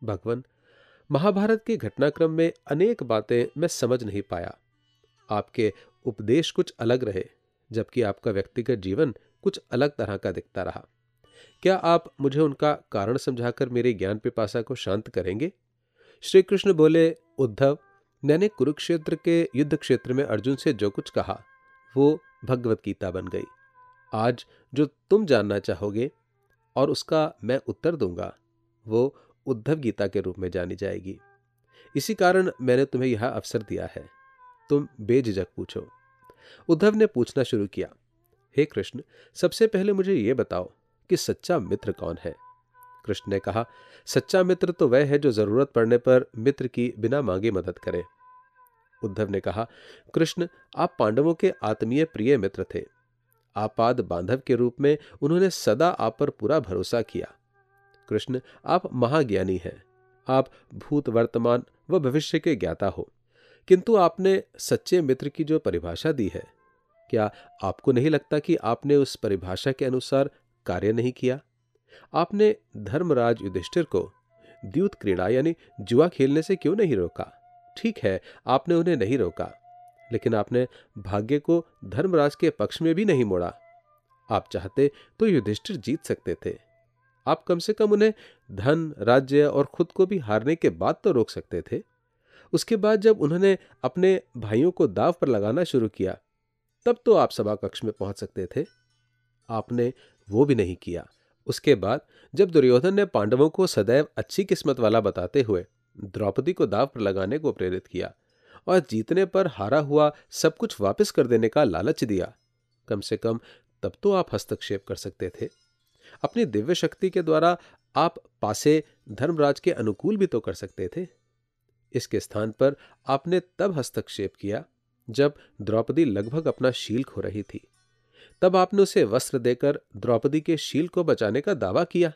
भगवान, महाभारत के घटनाक्रम में अनेक बातें मैं समझ नहीं पाया। आपके उपदेश कुछ अलग रहे, जबकि आपका व्यक्तिगत जीवन कुछ अलग तरह का दिखता रहा। क्या आप मुझे उनका कारण समझाकर मेरे ज्ञान पिपासा को शांत करेंगे? श्री कृष्ण बोले, उद्धव, मैंने कुरुक्षेत्र के युद्ध क्षेत्र में अर्जुन से जो कुछ कहा वो भगवद गीता बन गई। आज जो तुम जानना चाहोगे और उसका मैं उत्तर दूंगा, वो उद्धव गीता के रूप में जानी जाएगी। इसी कारण मैंने तुम्हें यह अवसर दिया है, तुम बेझिझक पूछो। उद्धव ने पूछना शुरू किया, हे कृष्ण, सबसे पहले मुझे ये बताओ कि सच्चा मित्र कौन है? कृष्ण ने कहा, सच्चा मित्र तो वह है जो जरूरत पड़ने पर मित्र की बिना मांगे मदद करे। उद्धव ने कहा, कृष्ण, आप पांडवों के आत्मीय प्रिय मित्र थे। आपाद बांधव के रूप में उन्होंने सदा आप पर पूरा भरोसा किया। कृष्ण, आप महाज्ञानी हैं। आप भूत, वर्तमान व भविष्य के ज्ञाता हो, किंतु आपने सच्चे मित्र की जो परिभाषा दी है, क्या आपको नहीं लगता कि आपने उस परिभाषा के अनुसार कार्य नहीं किया? आपने धर्मराज युधिष्ठिर को द्यूत क्रीड़ा यानी जुआ खेलने से क्यों नहीं रोका? ठीक है, आपने उन्हें नहीं रोका, लेकिन आपने भाग्य को धर्मराज के पक्ष में भी नहीं मोड़ा। आप चाहते तो युधिष्ठिर जीत सकते थे। आप कम से कम उन्हें धन, राज्य और खुद को भी हारने के बाद तो रोक सकते थे। उसके बाद जब उन्होंने अपने भाइयों को दाव पर लगाना शुरू किया, तब तो आप सभा कक्ष में पहुंच सकते थे। आपने वो भी नहीं किया। उसके बाद जब दुर्योधन ने पांडवों को सदैव अच्छी किस्मत वाला बताते हुए द्रौपदी को दाव पर लगाने को प्रेरित किया और जीतने पर हारा हुआ सब कुछ वापस कर देने का लालच दिया, कम से कम तब तो आप हस्तक्षेप कर सकते थे। अपनी दिव्य शक्ति के द्वारा आप पासे धर्मराज के अनुकूल भी तो कर सकते थे। इसके स्थान पर आपने तब हस्तक्षेप किया जब द्रौपदी लगभग अपना शील खो रही थी। तब आपने उसे वस्त्र देकर द्रौपदी के शील को बचाने का दावा किया,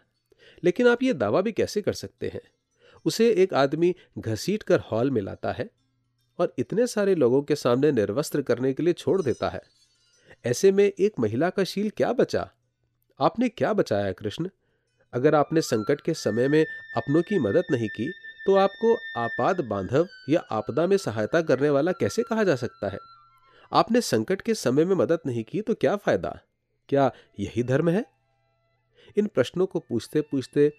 लेकिन आप ये दावा भी कैसे कर सकते हैं? उसे एक आदमी घसीट कर हॉल में लाता है और इतने सारे लोगों के सामने निर्वस्त्र करने के लिए छोड़ देता है। ऐसे में एक महिला का शील क्या बचा? आपने क्या बचाया कृष्ण? अगर आपने संकट के समय में अपनों की मदद नहीं की, तो आपको आपाद बांधव या आपदा में सहायता करने वाला कैसे कहा जा सकता है? आपने संकट के समय में मदद नहीं की तो क्या फायदा? क्या यही धर्म है? इन प्रश्नों को पूछते पूछते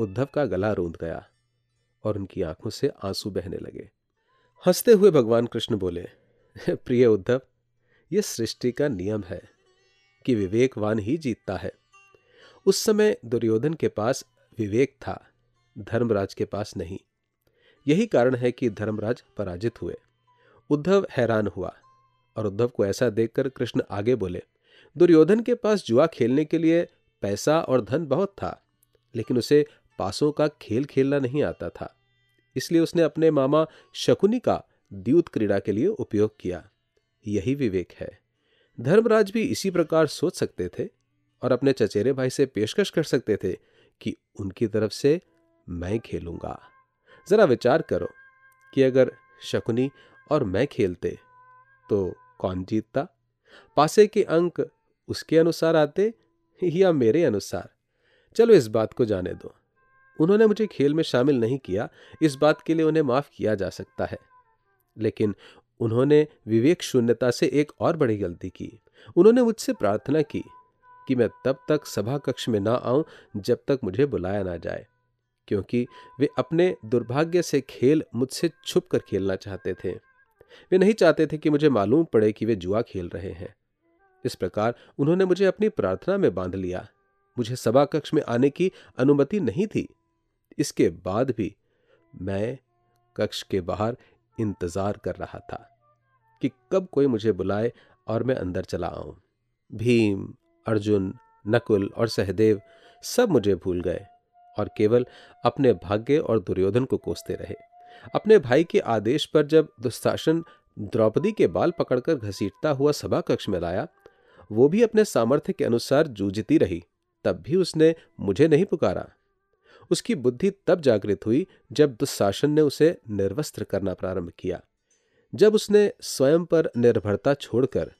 उद्धव का गला रूंध गया और उनकी आंखों से आंसू बहने लगे। हंसते हुए भगवान कृष्ण बोले, प्रिय उद्धव, यह सृष्टि का नियम है कि विवेकवान ही जीतता है। उस समय दुर्योधन के पास विवेक था, धर्मराज के पास नहीं। यही कारण है कि धर्मराज पराजित हुए। उद्धव हैरान हुआ और उद्धव को ऐसा देखकर कृष्ण आगे बोले, दुर्योधन के पास जुआ खेलने के लिए पैसा और धन बहुत था, लेकिन उसे पासों का खेल खेलना नहीं आता था। इसलिए उसने अपने मामा शकुनि का द्यूत क्रीड़ा के लिए उपयोग किया। यही विवेक है। धर्मराज भी इसी प्रकार सोच सकते थे और अपने चचेरे भाई से पेशकश कर सकते थे कि उनकी तरफ से मैं खेलूंगा। जरा विचार करो कि अगर शकुनि और मैं खेलते तो कौन जीतता? पासे के अंक उसके अनुसार आते या मेरे अनुसार? चलो इस बात को जाने दो। उन्होंने मुझे खेल में शामिल नहीं किया, इस बात के लिए उन्हें माफ किया जा सकता है। लेकिन उन्होंने विवेक शून्यता से एक और बड़ी गलती की। उन्होंने मुझसे प्रार्थना की कि मैं तब तक सभा कक्ष में ना आऊं जब तक मुझे बुलाया ना जाए, क्योंकि वे अपने दुर्भाग्य से खेल मुझसे छुप कर खेलना चाहते थे। वे नहीं चाहते थे कि मुझे मालूम पड़े कि वे जुआ खेल रहे हैं। इस प्रकार उन्होंने मुझे अपनी प्रार्थना में बांध लिया। मुझे सभा कक्ष में आने की अनुमति नहीं थी। इसके बाद भी मैं कक्ष के बाहर इंतजार कर रहा था कि कब कोई मुझे बुलाए और मैं अंदर चला आऊं। भीम, अर्जुन, नकुल और सहदेव सब मुझे भूल गए और केवल अपने भाग्य और दुर्योधन को कोसते रहे। अपने भाई के आदेश पर जब दुशासन द्रौपदी के बाल पकड़कर घसीटता हुआ सभा कक्ष में लाया, वो भी अपने सामर्थ्य के अनुसार जूझती रही, तब भी उसने मुझे नहीं पुकारा। उसकी बुद्धि तब जागृत हुई जब दुशासन ने उसे निर्वस्त्र करना प्रारंभ किया। जब उसने स्वयं पर निर्भरता छोड़कर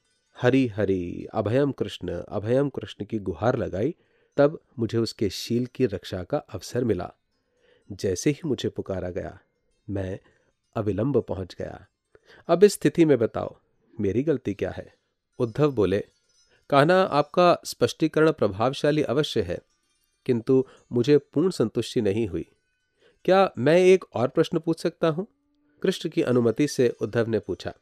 हरि हरि, अभयम कृष्ण, अभयम कृष्ण की गुहार लगाई, तब मुझे उसके शील की रक्षा का अवसर मिला। जैसे ही मुझे पुकारा गया, मैं अविलंब पहुंच गया। अब इस स्थिति में बताओ, मेरी गलती क्या है? उद्धव बोले, कहना आपका स्पष्टीकरण प्रभावशाली अवश्य है, किंतु मुझे पूर्ण संतुष्टि नहीं हुई। क्या मैं एक और प्रश्न पूछ सकता हूँ? कृष्ण की अनुमति से उद्धव ने पूछा।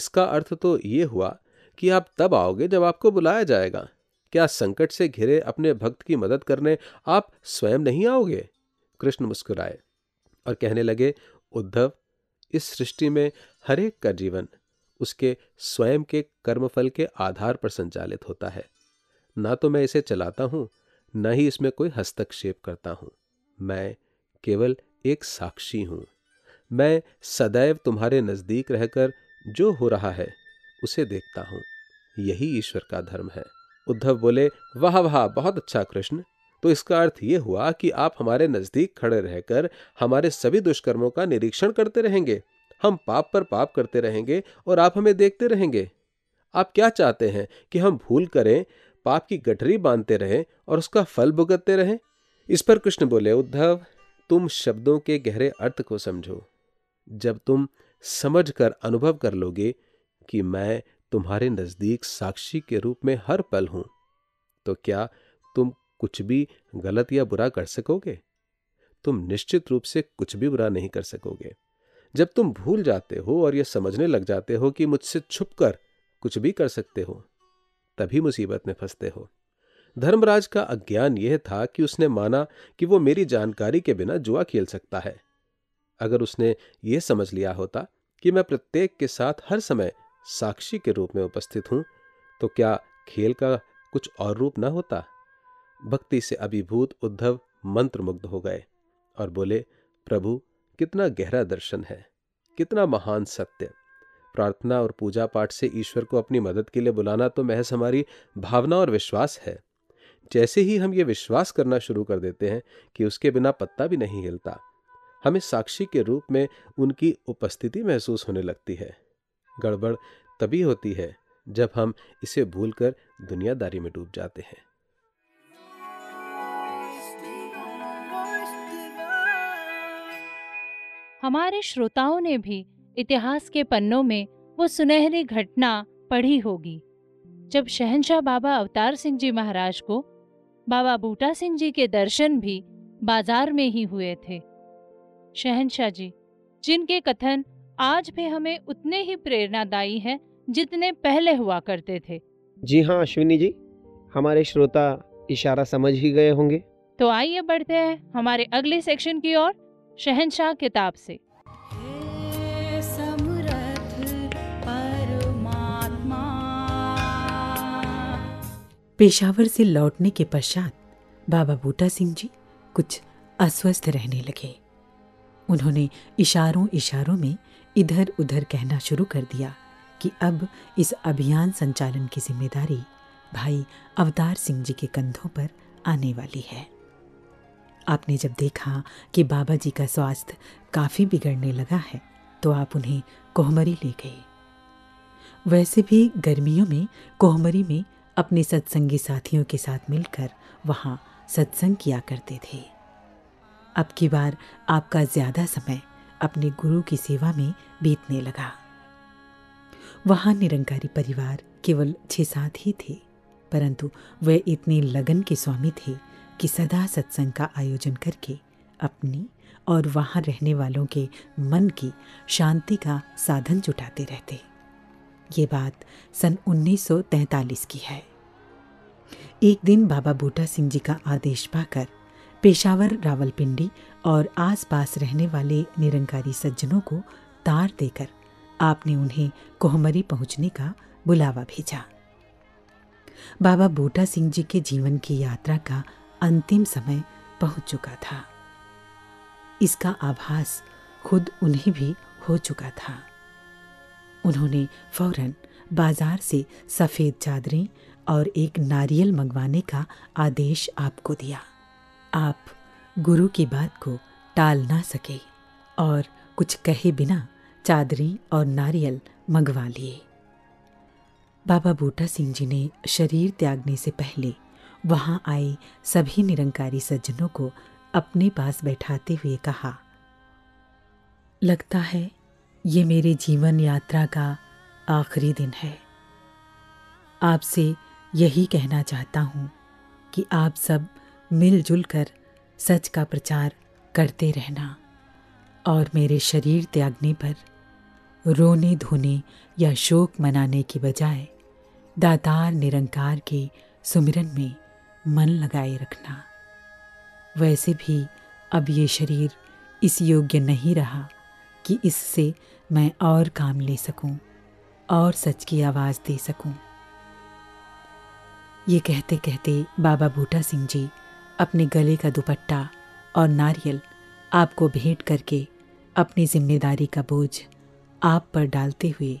इसका अर्थ तो ये हुआ कि आप तब आओगे जब आपको बुलाया जाएगा। क्या संकट से घिरे अपने भक्त की मदद करने आप स्वयं नहीं आओगे? कृष्ण मुस्कुराए और कहने लगे, उद्धव, इस सृष्टि में हरेक का जीवन उसके स्वयं के कर्मफल के आधार पर संचालित होता है। ना तो मैं इसे चलाता हूँ, न ही इसमें कोई हस्तक्षेप करता हूँ। मैं केवल एक साक्षी हूँ। मैं सदैव तुम्हारे नज़दीक रहकर जो हो रहा है उसे देखता हूँ। यही ईश्वर का धर्म है। उद्धव बोले, वाह वाह, बहुत अच्छा कृष्ण, तो इसका अर्थ ये हुआ कि आप हमारे नज़दीक खड़े रहकर हमारे सभी दुष्कर्मों का निरीक्षण करते रहेंगे। हम पाप पर पाप करते रहेंगे और आप हमें देखते रहेंगे। आप क्या चाहते हैं कि हम भूल करें, पाप की गठरी बांधते रहें और उसका फल भुगतते रहें? इस पर कृष्ण बोले, उद्धव, तुम शब्दों के गहरे अर्थ को समझो। जब तुम समझकर अनुभव कर लोगे कि मैं तुम्हारे नज़दीक साक्षी के रूप में हर पल हूँ, तो क्या तुम कुछ भी गलत या बुरा कर सकोगे? तुम निश्चित रूप से कुछ भी बुरा नहीं कर सकोगे। जब तुम भूल जाते हो और यह समझने लग जाते हो कि मुझसे छुपकर कुछ भी कर सकते हो, तभी मुसीबत में फंसते हो। धर्मराज का अज्ञान यह था कि उसने माना कि वो मेरी जानकारी के बिना जुआ खेल सकता है। अगर उसने ये समझ लिया होता कि मैं प्रत्येक के साथ हर समय साक्षी के रूप में उपस्थित हूँ, तो क्या खेल का कुछ और रूप न होता? भक्ति से अभिभूत उद्धव मंत्रमुग्ध हो गए और बोले, प्रभु, कितना गहरा दर्शन है, कितना महान सत्य। प्रार्थना और पूजा पाठ से ईश्वर को अपनी मदद के लिए बुलाना तो महज हमारी भावना और विश्वास है। जैसे ही हम ये विश्वास करना शुरू कर देते हैं कि उसके बिना पत्ता भी नहीं हिलता, हमें साक्षी के रूप में उनकी उपस्थिति महसूस होने लगती है। गड़बड़ तभी होती है जब हम इसे भूलकर दुनियादारी में डूब जाते हैं। हमारे श्रोताओं ने भी इतिहास के पन्नों में वो सुनहरी घटना पढ़ी होगी जब शहंशाह बाबा अवतार सिंह जी महाराज को बाबा बूटा सिंह जी के दर्शन भी बाजार में ही हुए थे। शहंशाह जी, जिनके कथन आज भी हमें उतने ही प्रेरणादायी हैं जितने पहले हुआ करते थे। जी हाँ अश्विनी जी, हमारे श्रोता इशारा समझ ही गए होंगे। तो आइए बढ़ते हैं हमारे अगले सेक्शन की ओर, शहंशाह किताब से। पेशावर से लौटने के पश्चात बाबा बूटा सिंह जी कुछ अस्वस्थ रहने लगे। उन्होंने इशारों इशारों में इधर उधर कहना शुरू कर दिया कि अब इस अभियान संचालन की जिम्मेदारी भाई अवतार सिंह जी के कंधों पर आने वाली है। आपने जब देखा कि बाबा जी का स्वास्थ्य काफ़ी बिगड़ने लगा है, तो आप उन्हें कोहमरी ले गए। वैसे भी गर्मियों में कोहमरी में अपने सत्संगी साथियों के साथ मिलकर वहाँ सत्संग किया करते थे। अब की बार आपका ज़्यादा समय अपने गुरु की सेवा में बीतने लगा। वहाँ निरंकारी परिवार केवल छः सात ही थे, परंतु वे इतने लगन के स्वामी थे कि सदा सत्संग का आयोजन करके अपनी और वहाँ रहने वालों के मन की शांति का साधन जुटाते रहते। ये बात सन उन्नीस सौ तैंतालीस की है। एक दिन बाबा बूटा सिंह जी का आदेश पाकर पेशावर, रावलपिंडी और आसपास रहने वाले निरंकारी सज्जनों को तार देकर आपने उन्हें कोहमरी पहुंचने का बुलावा भेजा। बाबा बूटा सिंह जी के जीवन की यात्रा का अंतिम समय पहुंच चुका था। इसका आभास खुद उन्हें भी हो चुका था। उन्होंने फौरन बाजार से सफेद चादरें और एक नारियल मंगवाने का आदेश आपको दिया। आप गुरु की बात को टाल ना सके और कुछ कहे बिना चादरें और नारियल मंगवा लिए। बाबा बूटा सिंह जी ने शरीर त्यागने से पहले वहां आए सभी निरंकारी सज्जनों को अपने पास बैठाते हुए कहा, लगता है ये मेरे जीवन यात्रा का आखिरी दिन है। आपसे यही कहना चाहता हूँ कि आप सब मिलजुल कर सच का प्रचार करते रहना और मेरे शरीर त्यागने पर रोने धोने या शोक मनाने की बजाय दातार निरंकार के सुमिरन में मन लगाए रखना। वैसे भी अब ये शरीर इस योग्य नहीं रहा कि इससे मैं और काम ले सकूं और सच की आवाज़ दे सकूं। ये कहते कहते बाबा बूटा सिंह जी अपने गले का दुपट्टा और नारियल आपको भेंट करके अपनी जिम्मेदारी का बोझ आप पर डालते हुए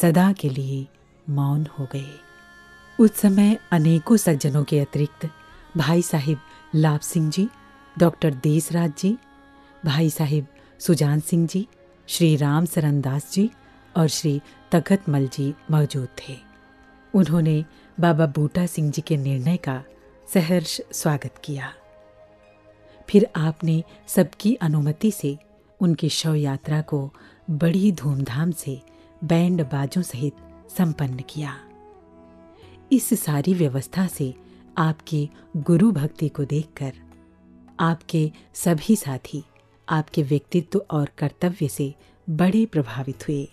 सदा के लिए मौन हो गए। उस समय अनेकों सज्जनों के अतिरिक्त भाई साहिब लाभ सिंह जी, डॉक्टर देसराज जी, भाई साहिब सुजान सिंह जी, श्री राम सरनदास जी और श्री तखतमल जी मौजूद थे। उन्होंने बाबा बूटा सिंह जी के निर्णय का सहर्ष स्वागत किया। फिर आपने सबकी अनुमति से उनकी शव यात्रा को बड़ी धूमधाम से बैंड बाजों सहित संपन्न किया। इस सारी व्यवस्था से आपके गुरु भक्ति को देखकर आपके सभी साथी आपके व्यक्तित्व और कर्तव्य से बड़े प्रभावित हुए।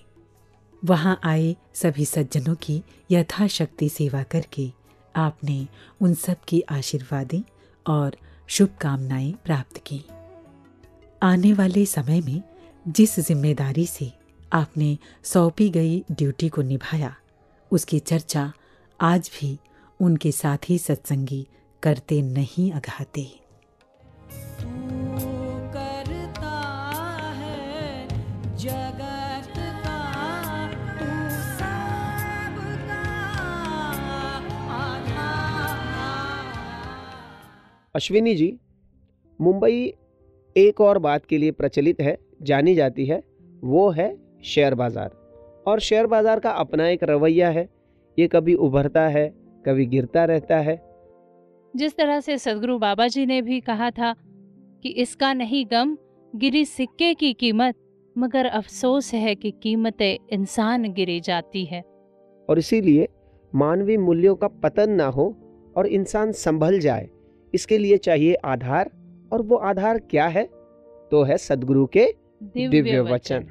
वहां आए सभी सज्जनों की यथाशक्ति सेवा करके आपने उन सब की आशीर्वादें और शुभकामनाएं प्राप्त की। आने वाले समय में जिस जिम्मेदारी से आपने सौंपी गई ड्यूटी को निभाया, उसकी चर्चा आज भी उनके साथी सत्संगी करते नहीं अघाते। अश्विनी जी, मुंबई एक और बात के लिए प्रचलित है, जानी जाती है, वो है शेयर बाज़ार। और शेयर बाज़ार का अपना एक रवैया है। ये कभी उभरता है, कभी गिरता रहता है। जिस तरह से सदगुरु बाबा जी ने भी कहा था कि इसका नहीं गम गिरी सिक्के की कीमत, मगर अफसोस है कि कीमतें इंसान गिरी जाती है। और इसीलिए मानवीय मूल्यों का पतन ना हो और इंसान संभल जाए, इसके लिए चाहिए आधार। और वो आधार क्या है? तो है सदगुरु के दिव्य वचन।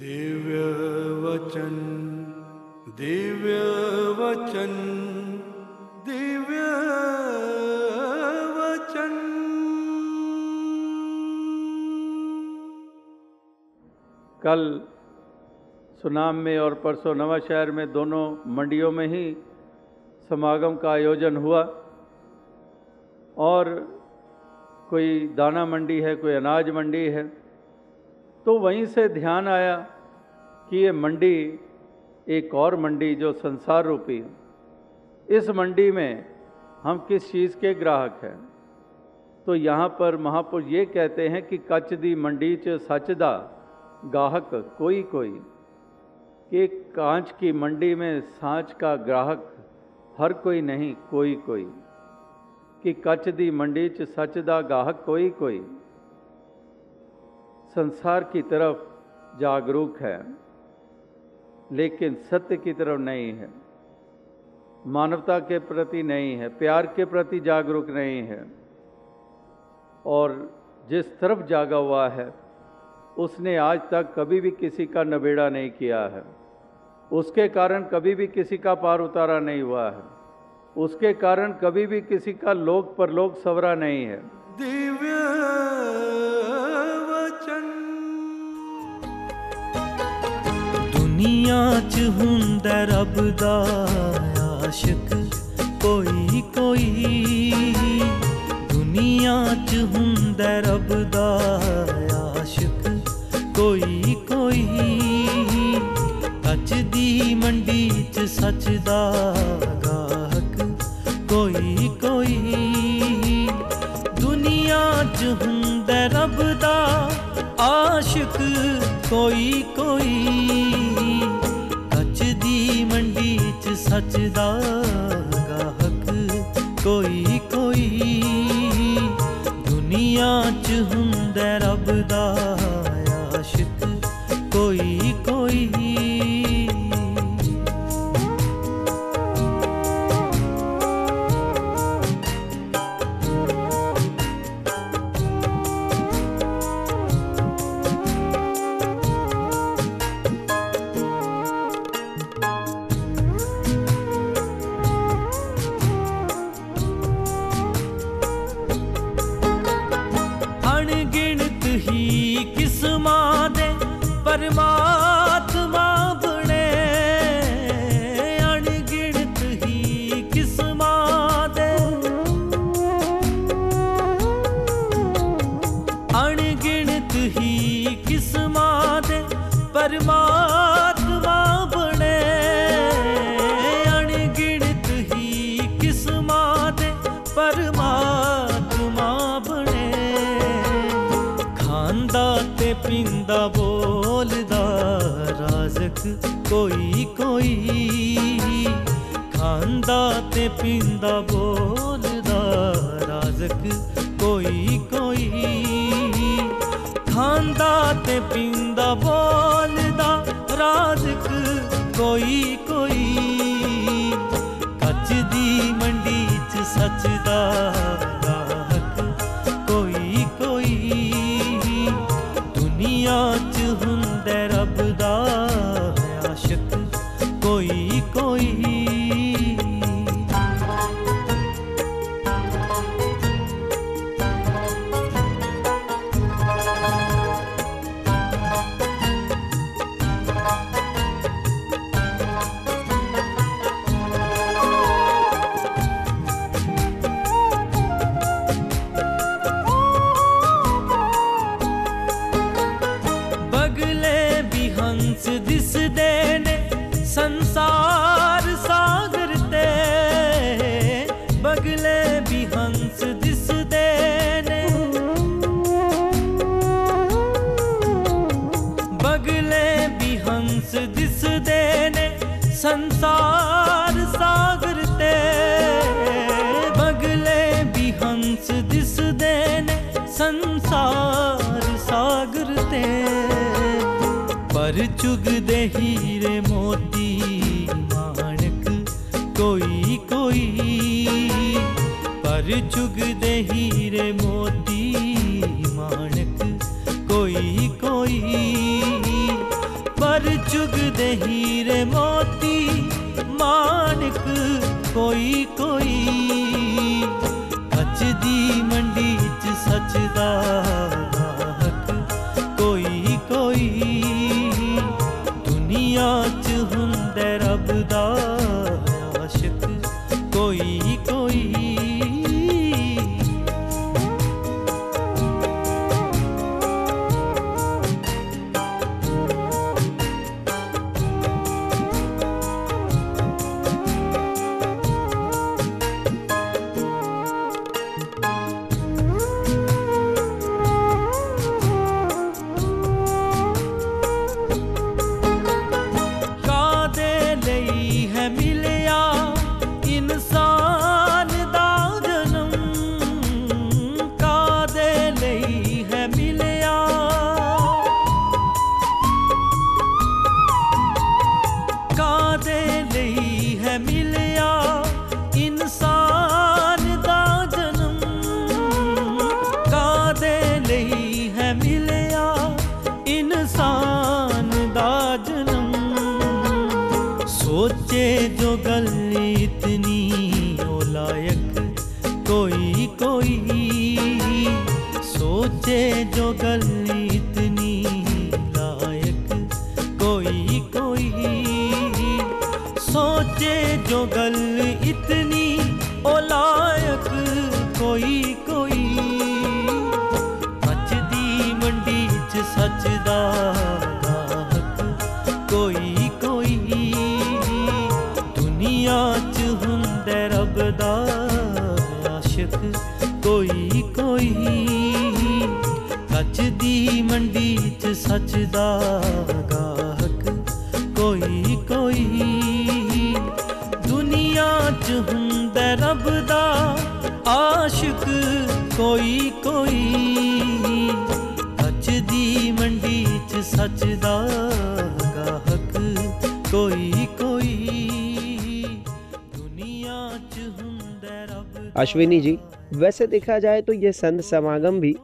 दिव्य वचन, दिव्य वचन, दिव्य वचन। कल सुनाम में और परसों नवाशहर में, दोनों मंडियों में ही समागम का आयोजन हुआ। और कोई दाना मंडी है, कोई अनाज मंडी है। तो वहीं से ध्यान आया कि ये मंडी, एक और मंडी जो संसार रूपी है, इस मंडी में हम किस चीज़ के ग्राहक हैं। तो यहाँ पर महापुरुष ये कहते हैं कि कच दी मंडी च सच दा गाहक कोई कोई, कि कांच की मंडी में सांच का ग्राहक हर कोई नहीं, कोई कोई। कि कच दी मंडी च सच दा गाहक कोई कोई। संसार की तरफ जागरूक है लेकिन सत्य की तरफ नहीं है, मानवता के प्रति नहीं है, प्यार के प्रति जागरूक नहीं है। और जिस तरफ जागा हुआ है उसने आज तक कभी भी किसी का नबेड़ा नहीं किया है, उसके कारण कभी भी किसी का पार उतारा नहीं हुआ है, उसके कारण कभी भी किसी का लोक परलोक सवरा नहीं है। दिव्य वचन दुनिया च हुंदा रब दा आशिक कोई कोई, दुनिया च हुंदा रब दा आशिक कोई कोई, सच दी मंडी च सच दा गाहक कोई कोई, दुनिया च हुंदा रब दा आशिक कोई कोई, सच दी मंडी च सच दा गाहक कोई कोई, दुनिया च हुंदा रब दा आशिक कोई कोई। कोई कोई खांदा ते पींदा बोलदा राजक कोई कोई, खांदा ते पींदा बोलदा राजक कोई कोई, कच्च दी मंडी च सचदा गाहक कोई कोई, दुनिया च हुंदा रब दा कोई कोई। संसार सागर ते बगले भी हंस दिस देने संसार सागर ते, पर चुगदे हीरे मोती माणक कोई कोई, पर चुगदे हीरे मोती माणक कोई कोई, पर चुगदे हीरे मोती मानक कोई कोई, कच दी मंडी च सचदा गाहक कोई कोई, दुनिया च हुंदा रब दा आशिक कोई कोई। सोचे जो गली इतनी लायक कोई कोई सोचे जो गली इतनी ओ लायक कोई कोई सच दी मंडी च सचदा कोई कोई दुनिया च हुंदे रब दा आशिक कोई कोई सच दी मंडी च सचदा गाहक कोई कोई दुनिया च हुंदे रब दा आशिक कोई कोई सच दी मंडी च सचदा गाहक कोई कोई दुनिया च हुंदे रब। अश्विनी जी, वैसे देखा जाए तो ये संत समागम भी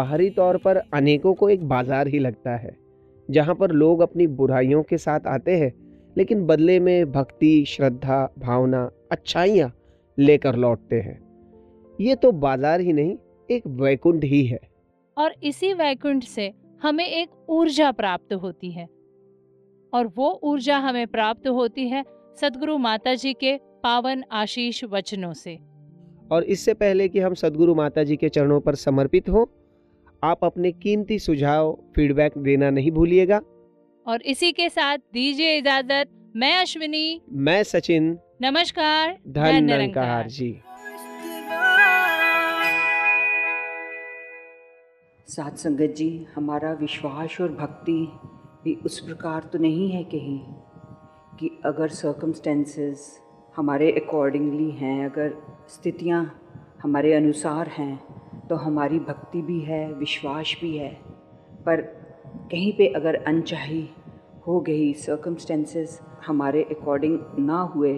बाहरी तौर पर अनेकों को एक बाजार ही लगता है, जहाँ पर लोग अपनी बुराइयों के साथ आते हैं लेकिन बदले में भक्ति, श्रद्धा, भावना, अच्छाइयाँ लेकर लौटते हैं। ये तो बाजार ही नहीं, एक वैकुंठ ही है। और इसी वैकुंठ से हमें एक ऊर्जा प्राप्त होती है, और वो ऊर्जा हमें प्राप्त होती है सदगुरु माता जी के पावन आशीष वचनों से। और इससे पहले कि हम सदगुरु माता जी के चरणों पर समर्पित हो, आप अपने कीमती सुझाव, फीडबैक देना नहीं भूलिएगा। और इसी के साथ दीजिए इजाजत। मैं अश्विनी, मैं सचिन, नमस्कार। धन निरंकार जी। साथ संगत जी, हमारा विश्वास और भक्ति भी उस प्रकार तो नहीं है कहीं कि अगर सर्कमस्टेंसेस हमारे अकॉर्डिंगली हैं, अगर स्थितियां हमारे अनुसार हैं, तो हमारी भक्ति भी है, विश्वास भी है, पर कहीं पे अगर अनचाही हो गई, सर्कमस्टेंसेस हमारे अकॉर्डिंग ना हुए,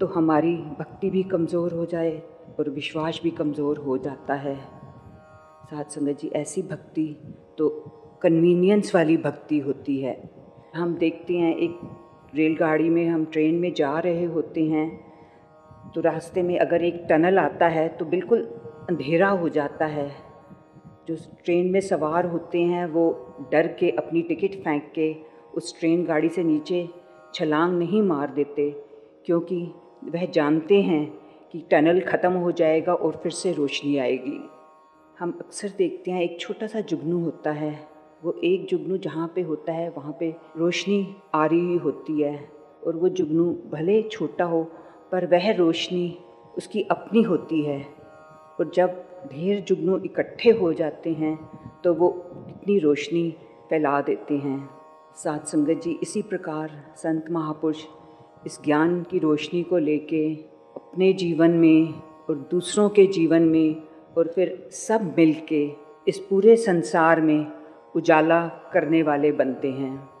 तो हमारी भक्ति भी कमज़ोर हो जाए और विश्वास भी कमज़ोर हो जाता है। साथ संगत जी, ऐसी भक्ति तो कन्वीनियंस वाली भक्ति होती है। हम देखते हैं एक रेलगाड़ी में, हम ट्रेन में जा रहे होते हैं, तो रास्ते में अगर एक टनल आता है तो बिल्कुल अंधेरा हो जाता है। जो ट्रेन में सवार होते हैं वो डर के अपनी टिकट फेंक के उस ट्रेन गाड़ी से नीचे छलांग नहीं मार देते, क्योंकि वह जानते हैं कि टनल ख़त्म हो जाएगा और फिर से रोशनी आएगी। हम अक्सर देखते हैं एक छोटा सा जुगनू होता है, वो एक जुगनू जहाँ पे होता है वहाँ पे रोशनी आ रही होती है, और वो जुगनू भले छोटा हो पर वह रोशनी उसकी अपनी होती है। और जब ढेर जुगनू इकट्ठे हो जाते हैं तो वो इतनी रोशनी फैला देते हैं। साथ संगत जी, इसी प्रकार संत महापुरुष इस ज्ञान की रोशनी को लेके अपने जीवन में और दूसरों के जीवन में और फिर सब मिलके इस पूरे संसार में उजाला करने वाले बनते हैं।